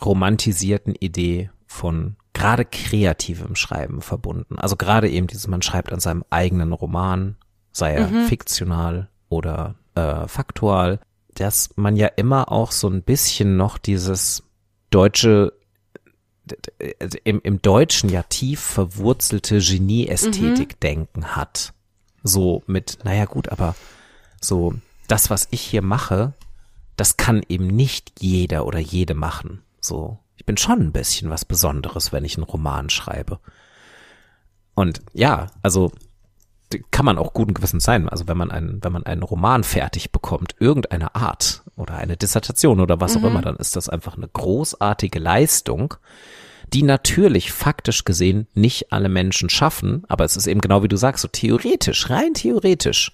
romantisierten Idee von gerade kreativem Schreiben verbunden. Also gerade eben dieses, man schreibt an seinem eigenen Roman, sei er mhm. fiktional oder äh, faktual, dass man ja immer auch so ein bisschen noch dieses deutsche, im, im Deutschen ja tief verwurzelte Genie-Ästhetik-Denken mhm. hat. So mit, naja gut, aber so das, was ich hier mache, das kann eben nicht jeder oder jede machen. So, ich bin schon ein bisschen was Besonderes, wenn ich einen Roman schreibe. Und ja, also kann man auch guten Gewissens sein. Also wenn man einen, wenn man einen Roman fertig bekommt, irgendeiner Art oder eine Dissertation oder was mhm. auch immer, dann ist das einfach eine großartige Leistung, die natürlich faktisch gesehen nicht alle Menschen schaffen. Aber es ist eben genau wie du sagst, so theoretisch, rein theoretisch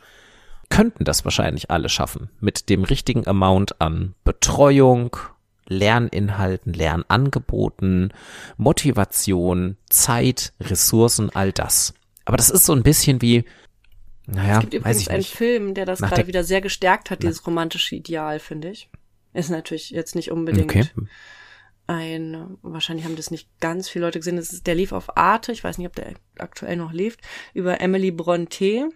könnten das wahrscheinlich alle schaffen. Mit dem richtigen Amount an Betreuung, Lerninhalten, Lernangeboten, Motivation, Zeit, Ressourcen, all das. Aber das ist so ein bisschen wie, naja, weiß ich nicht. Es gibt übrigens einen Film, der das Nach gerade der... wieder sehr gestärkt hat, dieses romantische Ideal, finde ich. Ist natürlich jetzt nicht unbedingt okay. ein, wahrscheinlich haben das nicht ganz viele Leute gesehen, das ist, der lief auf Arte, ich weiß nicht, ob der aktuell noch lebt, über Emily Brontë.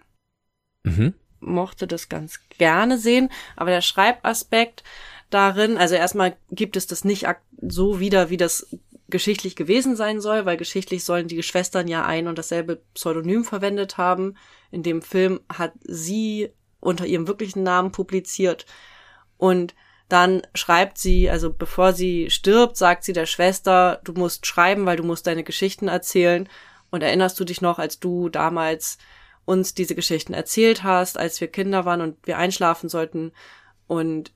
Mhm. Mochte das ganz gerne sehen, aber der Schreibaspekt darin, also erstmal gibt es das nicht so wieder, wie das geschichtlich gewesen sein soll, weil geschichtlich sollen die Schwestern ja ein und dasselbe Pseudonym verwendet haben. In dem Film hat sie unter ihrem wirklichen Namen publiziert und dann schreibt sie, also bevor sie stirbt, sagt sie der Schwester, du musst schreiben, weil du musst deine Geschichten erzählen. Und erinnerst du dich noch, als du damals uns diese Geschichten erzählt hast, als wir Kinder waren und wir einschlafen sollten und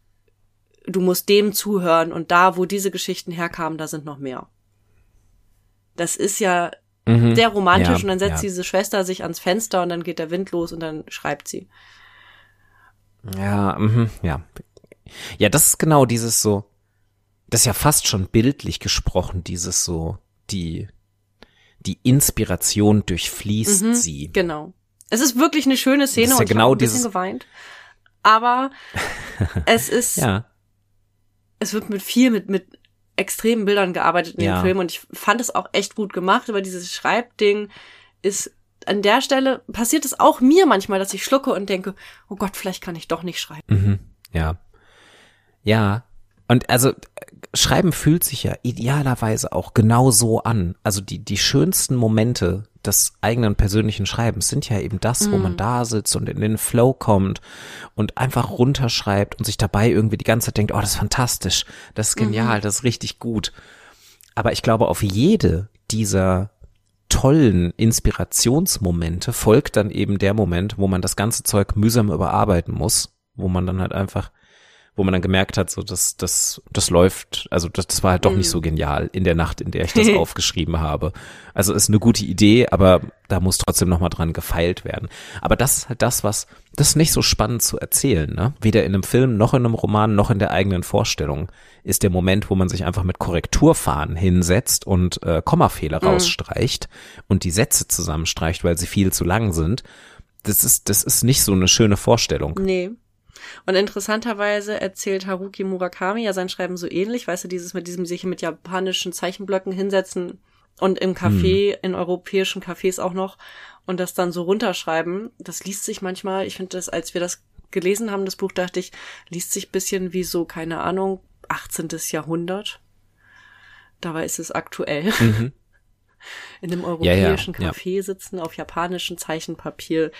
du musst dem zuhören und da, wo diese Geschichten herkamen, da sind noch mehr. Das ist ja mhm, sehr romantisch ja, und dann setzt ja. diese Schwester sich ans Fenster und dann geht der Wind los und dann schreibt sie. Ja, mh, ja. Ja, das ist genau dieses so, das ist ja fast schon bildlich gesprochen, dieses so, die, die Inspiration durchfließt mhm, sie. Genau. Es ist wirklich eine schöne Szene ja und genau ich habe ein bisschen geweint. Aber es ist, ja. es wird mit viel, mit, mit, extremen Bildern gearbeitet in ja. dem Film und ich fand es auch echt gut gemacht, aber dieses Schreibding ist an der Stelle, passiert es auch mir manchmal, dass ich schlucke und denke, oh Gott, vielleicht kann ich doch nicht schreiben. Mhm. Ja. Ja. Und also Schreiben fühlt sich ja idealerweise auch genau so an. Also die, die schönsten Momente des eigenen persönlichen Schreibens sind ja eben das, mm. wo man da sitzt und in den Flow kommt und einfach runterschreibt und sich dabei irgendwie die ganze Zeit denkt, oh, das ist fantastisch, das ist genial, mm. das ist richtig gut. Aber ich glaube, auf jede dieser tollen Inspirationsmomente folgt dann eben der Moment, wo man das ganze Zeug mühsam überarbeiten muss, wo man dann halt einfach, wo man dann gemerkt hat, so das, das, das läuft, also das, das war halt doch nicht so genial in der Nacht, in der ich das aufgeschrieben habe. Also ist eine gute Idee, aber da muss trotzdem nochmal dran gefeilt werden. Aber das ist halt das, was, das ist nicht so spannend zu erzählen, ne? Weder in einem Film, noch in einem Roman, noch in der eigenen Vorstellung ist der Moment, wo man sich einfach mit Korrekturfahnen hinsetzt und äh, Kommafehler mhm. rausstreicht und die Sätze zusammenstreicht, weil sie viel zu lang sind. Das ist, das ist nicht so eine schöne Vorstellung. Nee. Und interessanterweise erzählt Haruki Murakami ja sein Schreiben so ähnlich, weißt du, dieses mit diesem sich mit japanischen Zeichenblöcken hinsetzen und im Café, hm. in europäischen Cafés auch noch und das dann so runterschreiben. Das liest sich manchmal, ich finde das, als wir das gelesen haben, das Buch, dachte ich, liest sich ein bisschen wie so, keine Ahnung, achtzehntes Jahrhundert. Dabei ist es aktuell. Mhm. In einem europäischen ja, ja, Café ja. sitzen, auf japanischem Zeichenpapier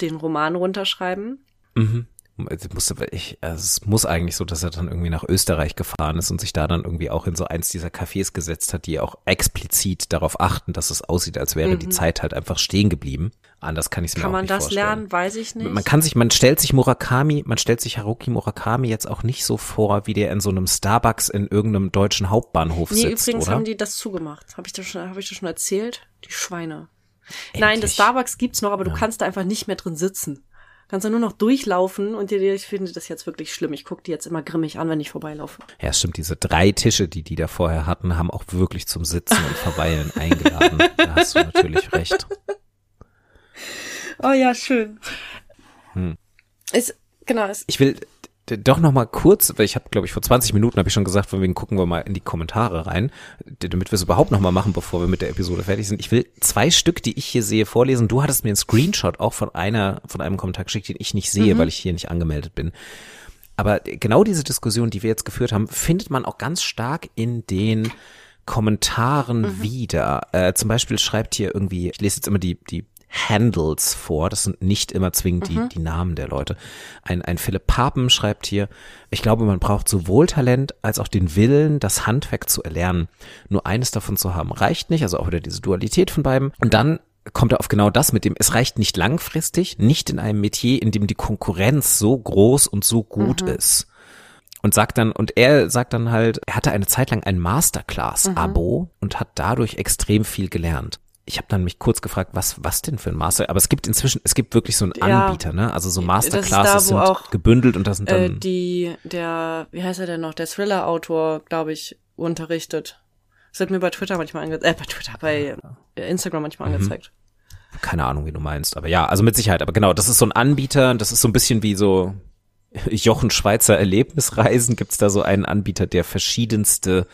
den Roman runterschreiben. Mhm. Muss, ich, also es muss eigentlich so, dass er dann irgendwie nach Österreich gefahren ist und sich da dann irgendwie auch in so eins dieser Cafés gesetzt hat, die auch explizit darauf achten, dass es aussieht, als wäre mhm. die Zeit halt einfach stehen geblieben. Anders kann ich es mir auch nicht vorstellen. Kann man das lernen? Weiß ich nicht. Man kann sich, man stellt sich Murakami, man stellt sich Haruki Murakami jetzt auch nicht so vor, wie der in so einem Starbucks in irgendeinem deutschen Hauptbahnhof nee, sitzt, übrigens oder? Haben die das zugemacht. Habe ich das schon, hab ich das schon erzählt? Die Schweine. Endlich. Nein, das Starbucks gibt's noch, aber ja. du kannst da einfach nicht mehr drin sitzen. Kannst du nur noch durchlaufen und dir, ich finde das jetzt wirklich schlimm. Ich gucke die jetzt immer grimmig an, wenn ich vorbeilaufe. Ja, stimmt. Diese drei Tische, die die da vorher hatten, haben auch wirklich zum Sitzen und Verweilen eingeladen. Da hast du natürlich recht. Oh ja, schön. Hm. Ist, genau. Ist ich will doch noch mal kurz, weil ich habe, glaube ich, vor zwanzig Minuten habe ich schon gesagt, von wegen gucken wir mal in die Kommentare rein, damit wir es überhaupt noch mal machen, bevor wir mit der Episode fertig sind. Ich will zwei Stück, die ich hier sehe, vorlesen. Du hattest mir einen Screenshot auch von einer, von einem Kommentar geschickt, den ich nicht sehe, mhm. weil ich hier nicht angemeldet bin. Aber genau diese Diskussion, die wir jetzt geführt haben, findet man auch ganz stark in den Kommentaren mhm. wieder. Äh, zum Beispiel schreibt hier irgendwie, ich lese jetzt immer die, die Handles vor, das sind nicht immer zwingend die, mhm. die Namen der Leute. Ein, ein Philipp Papen schreibt hier, ich glaube, man braucht sowohl Talent als auch den Willen, das Handwerk zu erlernen. Nur eines davon zu haben reicht nicht, also auch wieder diese Dualität von beiden. Und dann kommt er auf genau das mit dem, es reicht nicht langfristig, nicht in einem Metier, in dem die Konkurrenz so groß und so gut mhm. ist. Und sagt dann, und er sagt dann halt, er hatte eine Zeit lang ein Masterclass-Abo mhm. und hat dadurch extrem viel gelernt. Ich habe dann mich kurz gefragt, was was denn für ein Master? Aber es gibt inzwischen, es gibt wirklich so einen ja, Anbieter, ne? Also so Masterclasses da, sind auch, gebündelt und das sind dann äh, die der wie heißt er denn noch? Der Thriller-Autor, glaube ich, unterrichtet. Das wird mir bei Twitter manchmal angezeigt, äh, bei Twitter, bei ja. Instagram manchmal mhm. angezeigt. Keine Ahnung, wie du meinst, aber ja, also mit Sicherheit. Aber genau, das ist so ein Anbieter, das ist so ein bisschen wie so Jochen Schweizer Erlebnisreisen. Gibt's da so einen Anbieter, der verschiedenste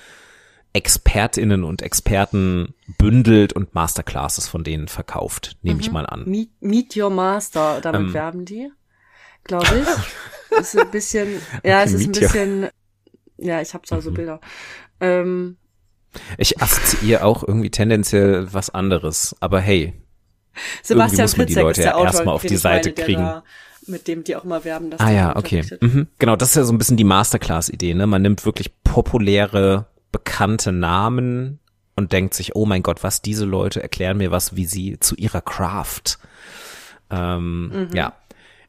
ExpertInnen und Experten bündelt und Masterclasses von denen verkauft, nehme mhm. ich mal an. Meet, meet your master, damit ähm. werben die, glaube ich. Ist ein bisschen, ja, okay, es ist ein bisschen, your. ja, ich habe da so mhm. Bilder. Ähm. Ich assoziiere auch irgendwie tendenziell was anderes, aber hey, Sebastian muss man die Pritzek Leute ja erstmal auf die Seite meine, kriegen. Da, mit dem die auch immer werben, dass ah ja, okay. Mhm. Genau, das ist ja so ein bisschen die Masterclass-Idee, ne? Man nimmt wirklich populäre bekannte Namen und denkt sich, oh mein Gott, was diese Leute erklären mir was, wie sie zu ihrer Craft. Ähm, mhm. Ja,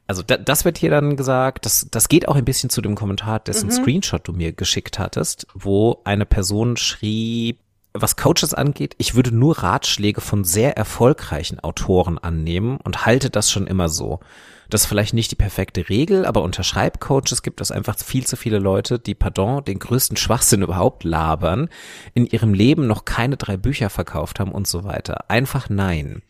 also da, das wird hier dann gesagt, das, das geht auch ein bisschen zu dem Kommentar, dessen mhm. Screenshot du mir geschickt hattest, wo eine Person schrieb, was Coaches angeht, ich würde nur Ratschläge von sehr erfolgreichen Autoren annehmen und halte das schon immer so. Das ist vielleicht nicht die perfekte Regel, aber unter Schreibcoaches gibt es einfach viel zu viele Leute, die, pardon, den größten Schwachsinn überhaupt labern, in ihrem Leben noch keine drei Bücher verkauft haben und so weiter. Einfach nein.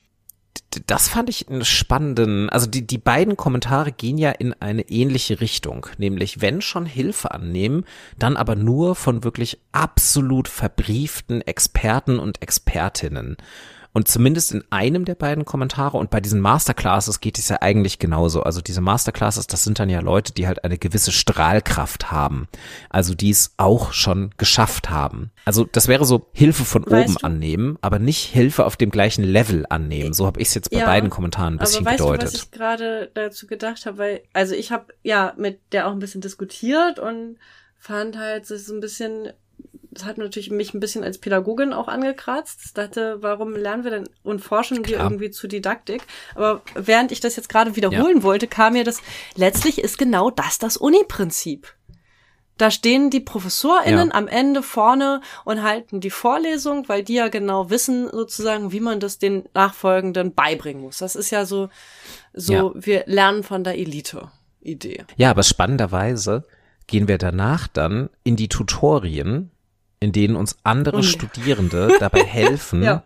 Das fand ich einen spannenden, also die, die beiden Kommentare gehen ja in eine ähnliche Richtung, nämlich wenn schon Hilfe annehmen, dann aber nur von wirklich absolut verbrieften Experten und Expertinnen Und zumindest in einem der beiden Kommentare und bei diesen Masterclasses geht es ja eigentlich genauso. Also diese Masterclasses, das sind dann ja Leute, die halt eine gewisse Strahlkraft haben. Also die es auch schon geschafft haben. Also das wäre so Hilfe von weißt oben du, annehmen, aber nicht Hilfe auf dem gleichen Level annehmen. So habe ich es jetzt bei ja, beiden Kommentaren ein bisschen aber weißt gedeutet. Du, was ich gerade dazu gedacht habe, weil, also ich habe ja mit der auch ein bisschen diskutiert und fand halt, es ist ein bisschen, das hat natürlich mich ein bisschen als Pädagogin auch angekratzt. Ich dachte, warum lernen wir denn und forschen wir irgendwie zu Didaktik? Aber während ich das jetzt gerade wiederholen ja. wollte, kam mir das, letztlich ist genau das das Uni-Prinzip. Da stehen die ProfessorInnen ja. am Ende vorne und halten die Vorlesung, weil die ja genau wissen sozusagen, wie man das den Nachfolgenden beibringen muss. Das ist ja so, so ja. wir lernen von der Elite-Idee. Ja, aber spannenderweise gehen wir danach dann in die Tutorien, in denen uns andere okay. Studierende dabei helfen, ja.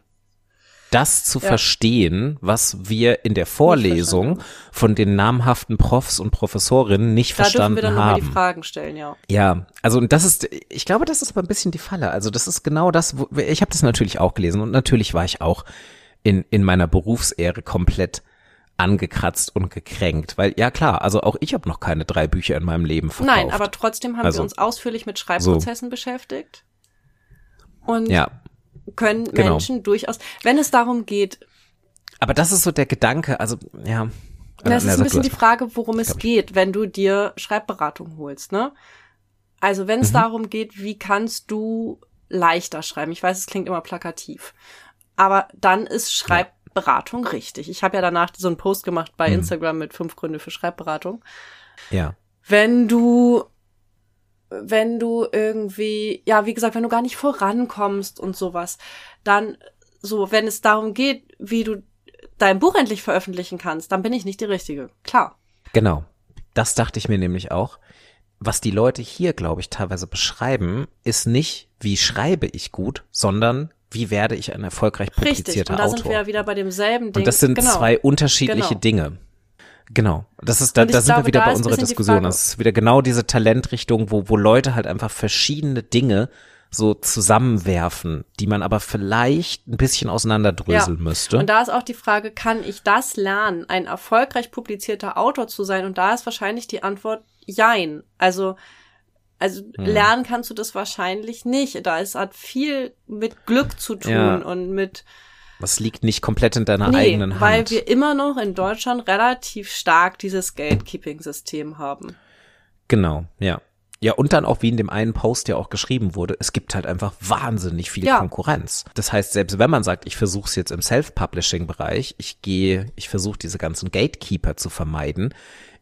das zu ja. verstehen, was wir in der Vorlesung von den namhaften Profs und Professorinnen nicht da verstanden haben. Da dürfen wir dann nochmal die Fragen stellen, ja. Ja, also und das ist, ich glaube, das ist aber ein bisschen die Falle. Also das ist genau das, wo, ich habe das natürlich auch gelesen und natürlich war ich auch in, in meiner Berufsehre komplett angekratzt und gekränkt, weil ja klar, also auch ich habe noch keine drei Bücher in meinem Leben verkauft. Nein, aber trotzdem haben also, wir uns ausführlich mit Schreibprozessen so. beschäftigt und ja. können genau. Menschen durchaus, wenn es darum geht. Aber das ist so der Gedanke, also ja. Das äh, ist ein bisschen die Frage, worum es geht, wenn du dir Schreibberatung holst, ne? Also wenn es mhm. darum geht, wie kannst du leichter schreiben? Ich weiß, es klingt immer plakativ, aber dann ist Schreib ja. Beratung richtig. Ich habe ja danach so einen Post gemacht bei mhm. Instagram mit fünf Gründe für Schreibberatung. Ja. Wenn du, wenn du irgendwie, ja, wie gesagt, wenn du gar nicht vorankommst und sowas, dann so, wenn es darum geht, wie du dein Buch endlich veröffentlichen kannst, dann bin ich nicht die Richtige. Klar. Genau. Das dachte ich mir nämlich auch. Was die Leute hier, glaube ich, teilweise beschreiben, ist nicht, wie schreibe ich gut, sondern wie werde ich ein erfolgreich publizierter Autor? Richtig, und da Autor. sind wir ja wieder bei demselben Ding. Und das sind genau. zwei unterschiedliche genau. Dinge. Genau, das ist da, da sind glaube, wir wieder bei unserer Diskussion. Das ist wieder genau diese Talentrichtung, wo wo Leute halt einfach verschiedene Dinge so zusammenwerfen, die man aber vielleicht ein bisschen auseinanderdröseln ja. müsste. Und da ist auch die Frage, kann ich das lernen, ein erfolgreich publizierter Autor zu sein? Und da ist wahrscheinlich die Antwort jein. Also Also hm. lernen kannst du das wahrscheinlich nicht. Da ist hat viel mit Glück zu tun ja. und mit. Was liegt nicht komplett in deiner nee, eigenen Hand? Weil wir immer noch in Deutschland relativ stark dieses Gatekeeping-System haben. Genau, ja. Ja, und dann auch, wie in dem einen Post ja auch geschrieben wurde, es gibt halt einfach wahnsinnig viel ja. Konkurrenz. Das heißt, selbst wenn man sagt, ich versuche es jetzt im Self-Publishing-Bereich, ich gehe, ich versuche diese ganzen Gatekeeper zu vermeiden,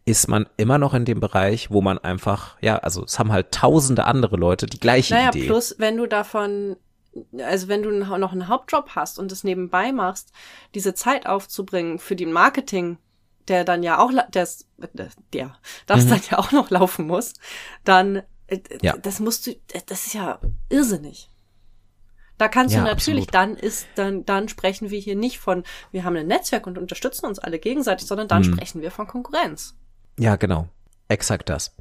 ist man immer noch in dem Bereich, wo man einfach, ja, also es haben halt tausende andere Leute die gleiche naja, Idee. Naja, plus wenn du davon, also wenn du noch einen Hauptjob hast und das nebenbei machst, diese Zeit aufzubringen für den Marketing, der dann ja auch, der, der das mhm. dann ja auch noch laufen muss, dann, ja. das musst du, das ist ja irrsinnig. Da kannst ja, du natürlich, absolut. dann ist, dann, dann sprechen wir hier nicht von, wir haben ein Netzwerk und unterstützen uns alle gegenseitig, sondern dann mhm. sprechen wir von Konkurrenz. Ja, genau. Exakt das.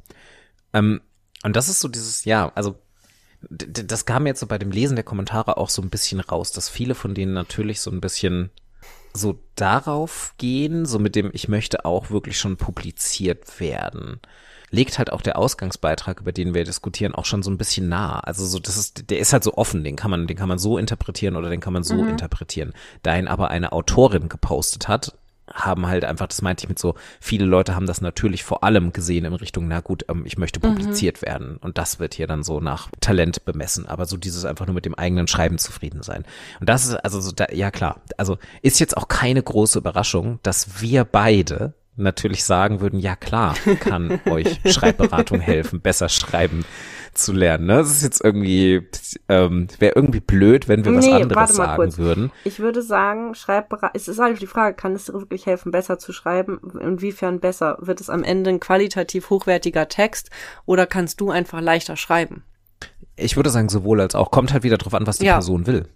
Ähm, und das ist so dieses, ja, also d- das kam jetzt so bei dem Lesen der Kommentare auch so ein bisschen raus, dass viele von denen natürlich so ein bisschen so darauf gehen, so mit dem, ich möchte auch wirklich schon publiziert werden. Legt halt auch der Ausgangsbeitrag, über den wir diskutieren, auch schon so ein bisschen nahe. Also so, das ist, der ist halt so offen, den kann man, den kann man so interpretieren oder den kann man so mhm. interpretieren. Da ihn aber eine Autorin gepostet hat, haben halt einfach, das meinte ich mit so, viele Leute haben das natürlich vor allem gesehen in Richtung, na gut, ähm, ich möchte publiziert mhm. werden. Und das wird hier dann so nach Talent bemessen. Aber so dieses einfach nur mit dem eigenen Schreiben zufrieden sein. Und das ist also so, da, ja klar, also ist jetzt auch keine große Überraschung, dass wir beide natürlich sagen würden, ja klar, kann euch Schreibberatung helfen, besser schreiben zu lernen. Ne? Das ist jetzt irgendwie, ähm, wäre irgendwie blöd, wenn wir nee, was anderes sagen kurz. würden. Ich würde sagen, Schreibberatung, es ist eigentlich die Frage, kann es dir wirklich helfen, besser zu schreiben? Inwiefern besser? Wird es am Ende ein qualitativ hochwertiger Text oder kannst du einfach leichter schreiben? Ich würde sagen, sowohl als auch. Kommt halt wieder drauf an, was die ja. Person will.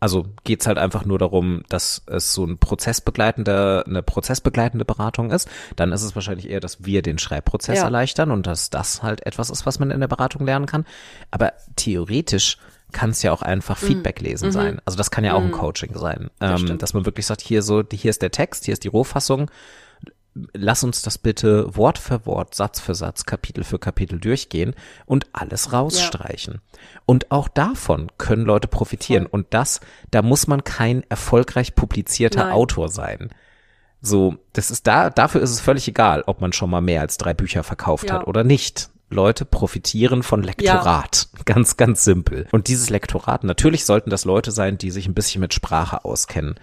Also geht's halt einfach nur darum, dass es so ein prozessbegleitender, eine prozessbegleitende Beratung ist. Dann ist es wahrscheinlich eher, dass wir den Schreibprozess ja. erleichtern und dass das halt etwas ist, was man in der Beratung lernen kann. Aber theoretisch kann es ja auch einfach Feedback lesen mhm. sein. Also das kann ja auch mhm. ein Coaching sein, das ähm, dass man wirklich sagt, hier so, hier ist der Text, hier ist die Rohfassung. Lass uns das bitte Wort für Wort, Satz für Satz, Kapitel für Kapitel durchgehen und alles rausstreichen. Ja. Und auch davon können Leute profitieren. Voll. Und das, da muss man kein erfolgreich publizierter Nein. Autor sein. So, das ist da, dafür ist es völlig egal, ob man schon mal mehr als drei Bücher verkauft ja. hat oder nicht. Leute profitieren von Lektorat. Ja. Ganz, ganz simpel. Und dieses Lektorat, natürlich sollten das Leute sein, die sich ein bisschen mit Sprache auskennen.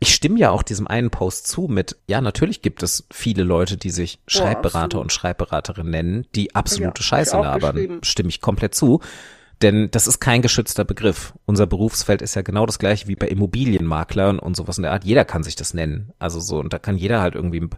Ich stimme ja auch diesem einen Post zu mit, ja, natürlich gibt es viele Leute, die sich Schreibberater oh, und Schreibberaterin nennen, die absolute ja, Scheiße labern. Stimme ich komplett zu. Denn das ist kein geschützter Begriff. Unser Berufsfeld ist ja genau das gleiche wie bei Immobilienmaklern und sowas in der Art. Jeder kann sich das nennen. Also so, und da kann jeder halt irgendwie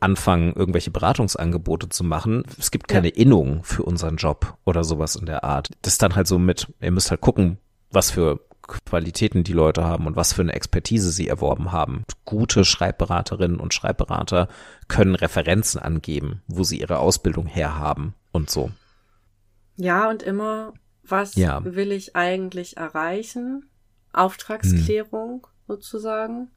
anfangen, irgendwelche Beratungsangebote zu machen. Es gibt keine ja. Innung für unseren Job oder sowas in der Art. Das ist dann halt so mit, ihr müsst halt gucken, was für Qualitäten die Leute haben und was für eine Expertise sie erworben haben. Gute Schreibberaterinnen und Schreibberater können Referenzen angeben, wo sie ihre Ausbildung herhaben und so. Ja, und immer, was ja. will ich eigentlich erreichen? Auftragsklärung hm. sozusagen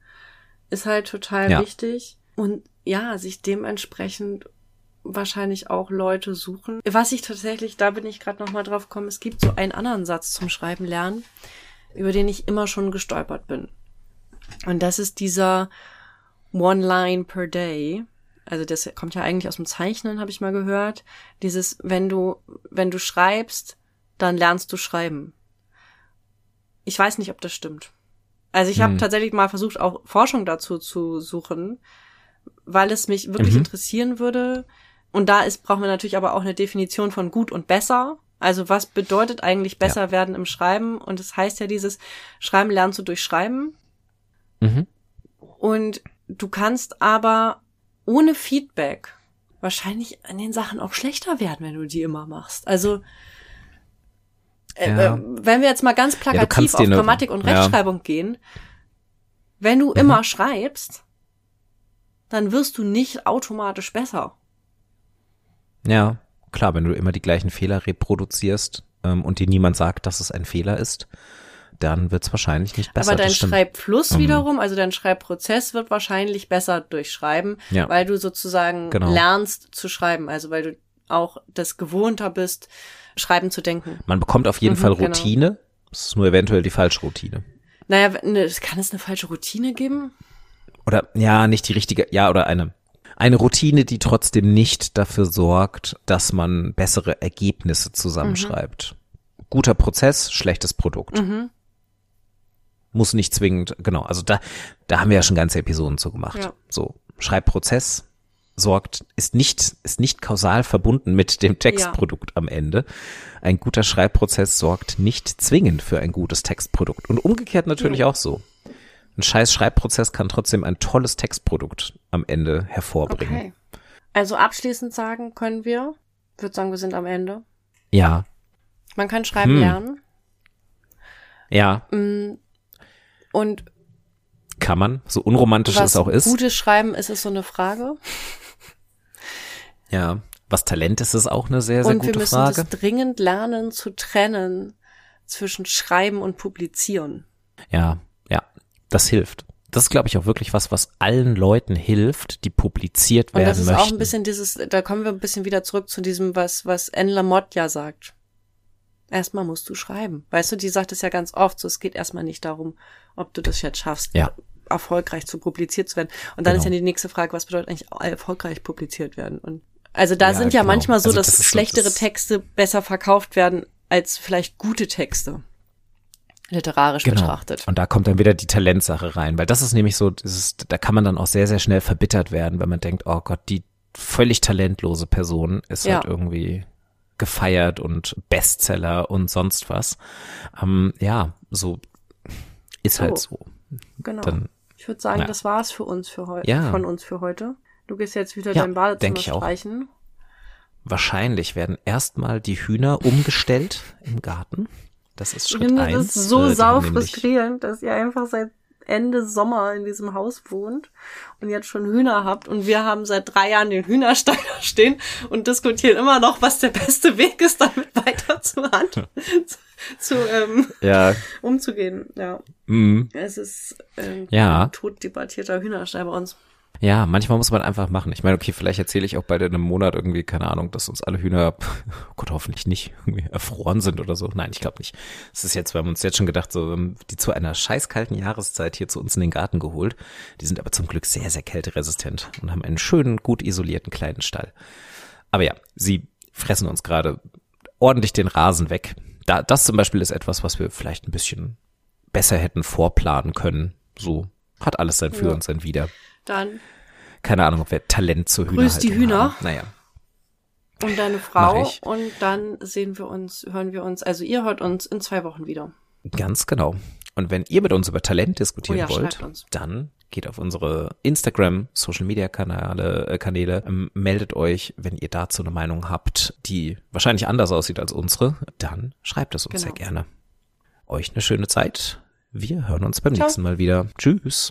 ist halt total ja. wichtig. Und ja, sich dementsprechend wahrscheinlich auch Leute suchen. Was ich tatsächlich, da bin ich gerade nochmal drauf gekommen, es gibt so einen anderen Satz zum Schreiben lernen, über den ich immer schon gestolpert bin. Und das ist dieser One Line per Day. Also das kommt ja eigentlich aus dem Zeichnen, habe ich mal gehört. Dieses, wenn du, wenn du schreibst, dann lernst du schreiben. Ich weiß nicht, ob das stimmt. Also ich hm. habe tatsächlich mal versucht, auch Forschung dazu zu suchen, weil es mich wirklich mhm. interessieren würde. Und da ist, brauchen wir natürlich aber auch eine Definition von gut und besser. Also was bedeutet eigentlich besser ja. werden im Schreiben? Und das heißt ja dieses, Schreiben lernst du durch Schreiben. Mhm. Und du kannst aber ohne Feedback wahrscheinlich an den Sachen auch schlechter werden, wenn du die immer machst. Also äh, ja. äh, wenn wir jetzt mal ganz plakativ ja, auf Grammatik und Rechtschreibung ja. gehen, wenn du mhm. immer schreibst, dann wirst du nicht automatisch besser. Ja, klar, wenn du immer die gleichen Fehler reproduzierst ähm, und dir niemand sagt, dass es ein Fehler ist, dann wird's wahrscheinlich nicht besser. Aber dein Schreibfluss mhm. wiederum, also dein Schreibprozess wird wahrscheinlich besser durch Schreiben, ja. weil du sozusagen genau. lernst zu schreiben, also weil du auch das gewohnter bist, Schreiben zu denken. Man bekommt auf jeden mhm, Fall Routine, genau. Es ist nur eventuell die falsche Routine. Naja, ne, kann es eine falsche Routine geben? Oder, ja, nicht die richtige, ja, oder eine, eine Routine, die trotzdem nicht dafür sorgt, dass man bessere Ergebnisse zusammenschreibt. Mhm. Guter Prozess, schlechtes Produkt. Mhm. Muss nicht zwingend, genau, also da, da haben wir ja schon ganze Episoden zu gemacht. Ja. So, Schreibprozess sorgt, ist nicht, ist nicht kausal verbunden mit dem Textprodukt ja. am Ende. Ein guter Schreibprozess sorgt nicht zwingend für ein gutes Textprodukt. Und umgekehrt natürlich ja. auch so. Ein scheiß Schreibprozess kann trotzdem ein tolles Textprodukt am Ende hervorbringen. Okay. Also abschließend sagen können wir, ich würde sagen, wir sind am Ende. Ja. Man kann schreiben hm. lernen. Ja. Und kann man, so unromantisch es auch ist. Gutes Schreiben ist es so eine Frage. Ja, was Talent ist, ist auch eine sehr, sehr und gute Frage. Und wir müssen das dringend lernen zu trennen zwischen Schreiben und Publizieren. Ja, ja. Das hilft. Das ist, glaube ich, auch wirklich was, was allen Leuten hilft, die publiziert werden möchten. Und das ist möchten. Auch ein bisschen dieses, da kommen wir ein bisschen wieder zurück zu diesem, was, was Anne Lamott ja sagt. Erstmal musst du schreiben. Weißt du, die sagt es ja ganz oft, so, es geht erstmal nicht darum, ob du das jetzt schaffst, ja. erfolgreich zu publiziert zu werden. Und dann genau. ist ja die nächste Frage, was bedeutet eigentlich erfolgreich publiziert werden? Und also da ja, sind ja genau. manchmal so, also dass das schlechtere so, das Texte besser verkauft werden als vielleicht gute Texte. Literarisch genau. betrachtet. Und da kommt dann wieder die Talentsache rein, weil das ist nämlich so, das ist, da kann man dann auch sehr, sehr schnell verbittert werden, wenn man denkt, oh Gott, die völlig talentlose Person ist ja. halt irgendwie gefeiert und Bestseller und sonst was. Ähm, ja, so ist so. Halt so. Genau. Dann, ich würde sagen, na. Das war's für uns für heute, ja. von uns für heute. Du gehst jetzt wieder ja, dein Badezimmer streichen. Wahrscheinlich werden erstmal die Hühner umgestellt im Garten. Das ist Schritt eins. Das ist so äh, sau frustrierend, dass ihr einfach seit Ende Sommer in diesem Haus wohnt und jetzt schon Hühner habt. Und wir haben seit drei Jahren den Hühnerstall stehen und diskutieren immer noch, was der beste Weg ist, damit weiterzuhandeln. zu ähm, ja. umzugehen. Ja. Mhm. Es ist ähm, ja. ein tot debattierter Hühnerstall bei uns. Ja, manchmal muss man einfach machen. Ich meine, okay, vielleicht erzähle ich auch bei einem Monat irgendwie, keine Ahnung, dass uns alle Hühner, oh Gott, hoffentlich nicht, irgendwie erfroren sind oder so. Nein, ich glaube nicht. Es ist jetzt, wir haben uns jetzt schon gedacht, so, die zu einer scheißkalten Jahreszeit hier zu uns in den Garten geholt. Die sind aber zum Glück sehr, sehr kälteresistent und haben einen schönen, gut isolierten kleinen Stall. Aber ja, sie fressen uns gerade ordentlich den Rasen weg. Da, das zum Beispiel ist etwas, was wir vielleicht ein bisschen besser hätten vorplanen können. So hat alles sein Für ja. und sein Wider. Dann. Keine Ahnung, ob wir Talent zur Hühnerhaltung haben. Grüß die Hühner. Naja. Und deine Frau. Und dann sehen wir uns, hören wir uns, also ihr hört uns in zwei Wochen wieder. Ganz genau. Und wenn ihr mit uns über Talent diskutieren oh ja, wollt, dann geht auf unsere Instagram, Social Media Kanäle, äh, Kanäle, ähm, meldet euch, wenn ihr dazu eine Meinung habt, die wahrscheinlich anders aussieht als unsere, dann schreibt es uns genau. sehr gerne. Euch eine schöne Zeit. Wir hören uns beim Ciao. nächsten Mal wieder. Tschüss.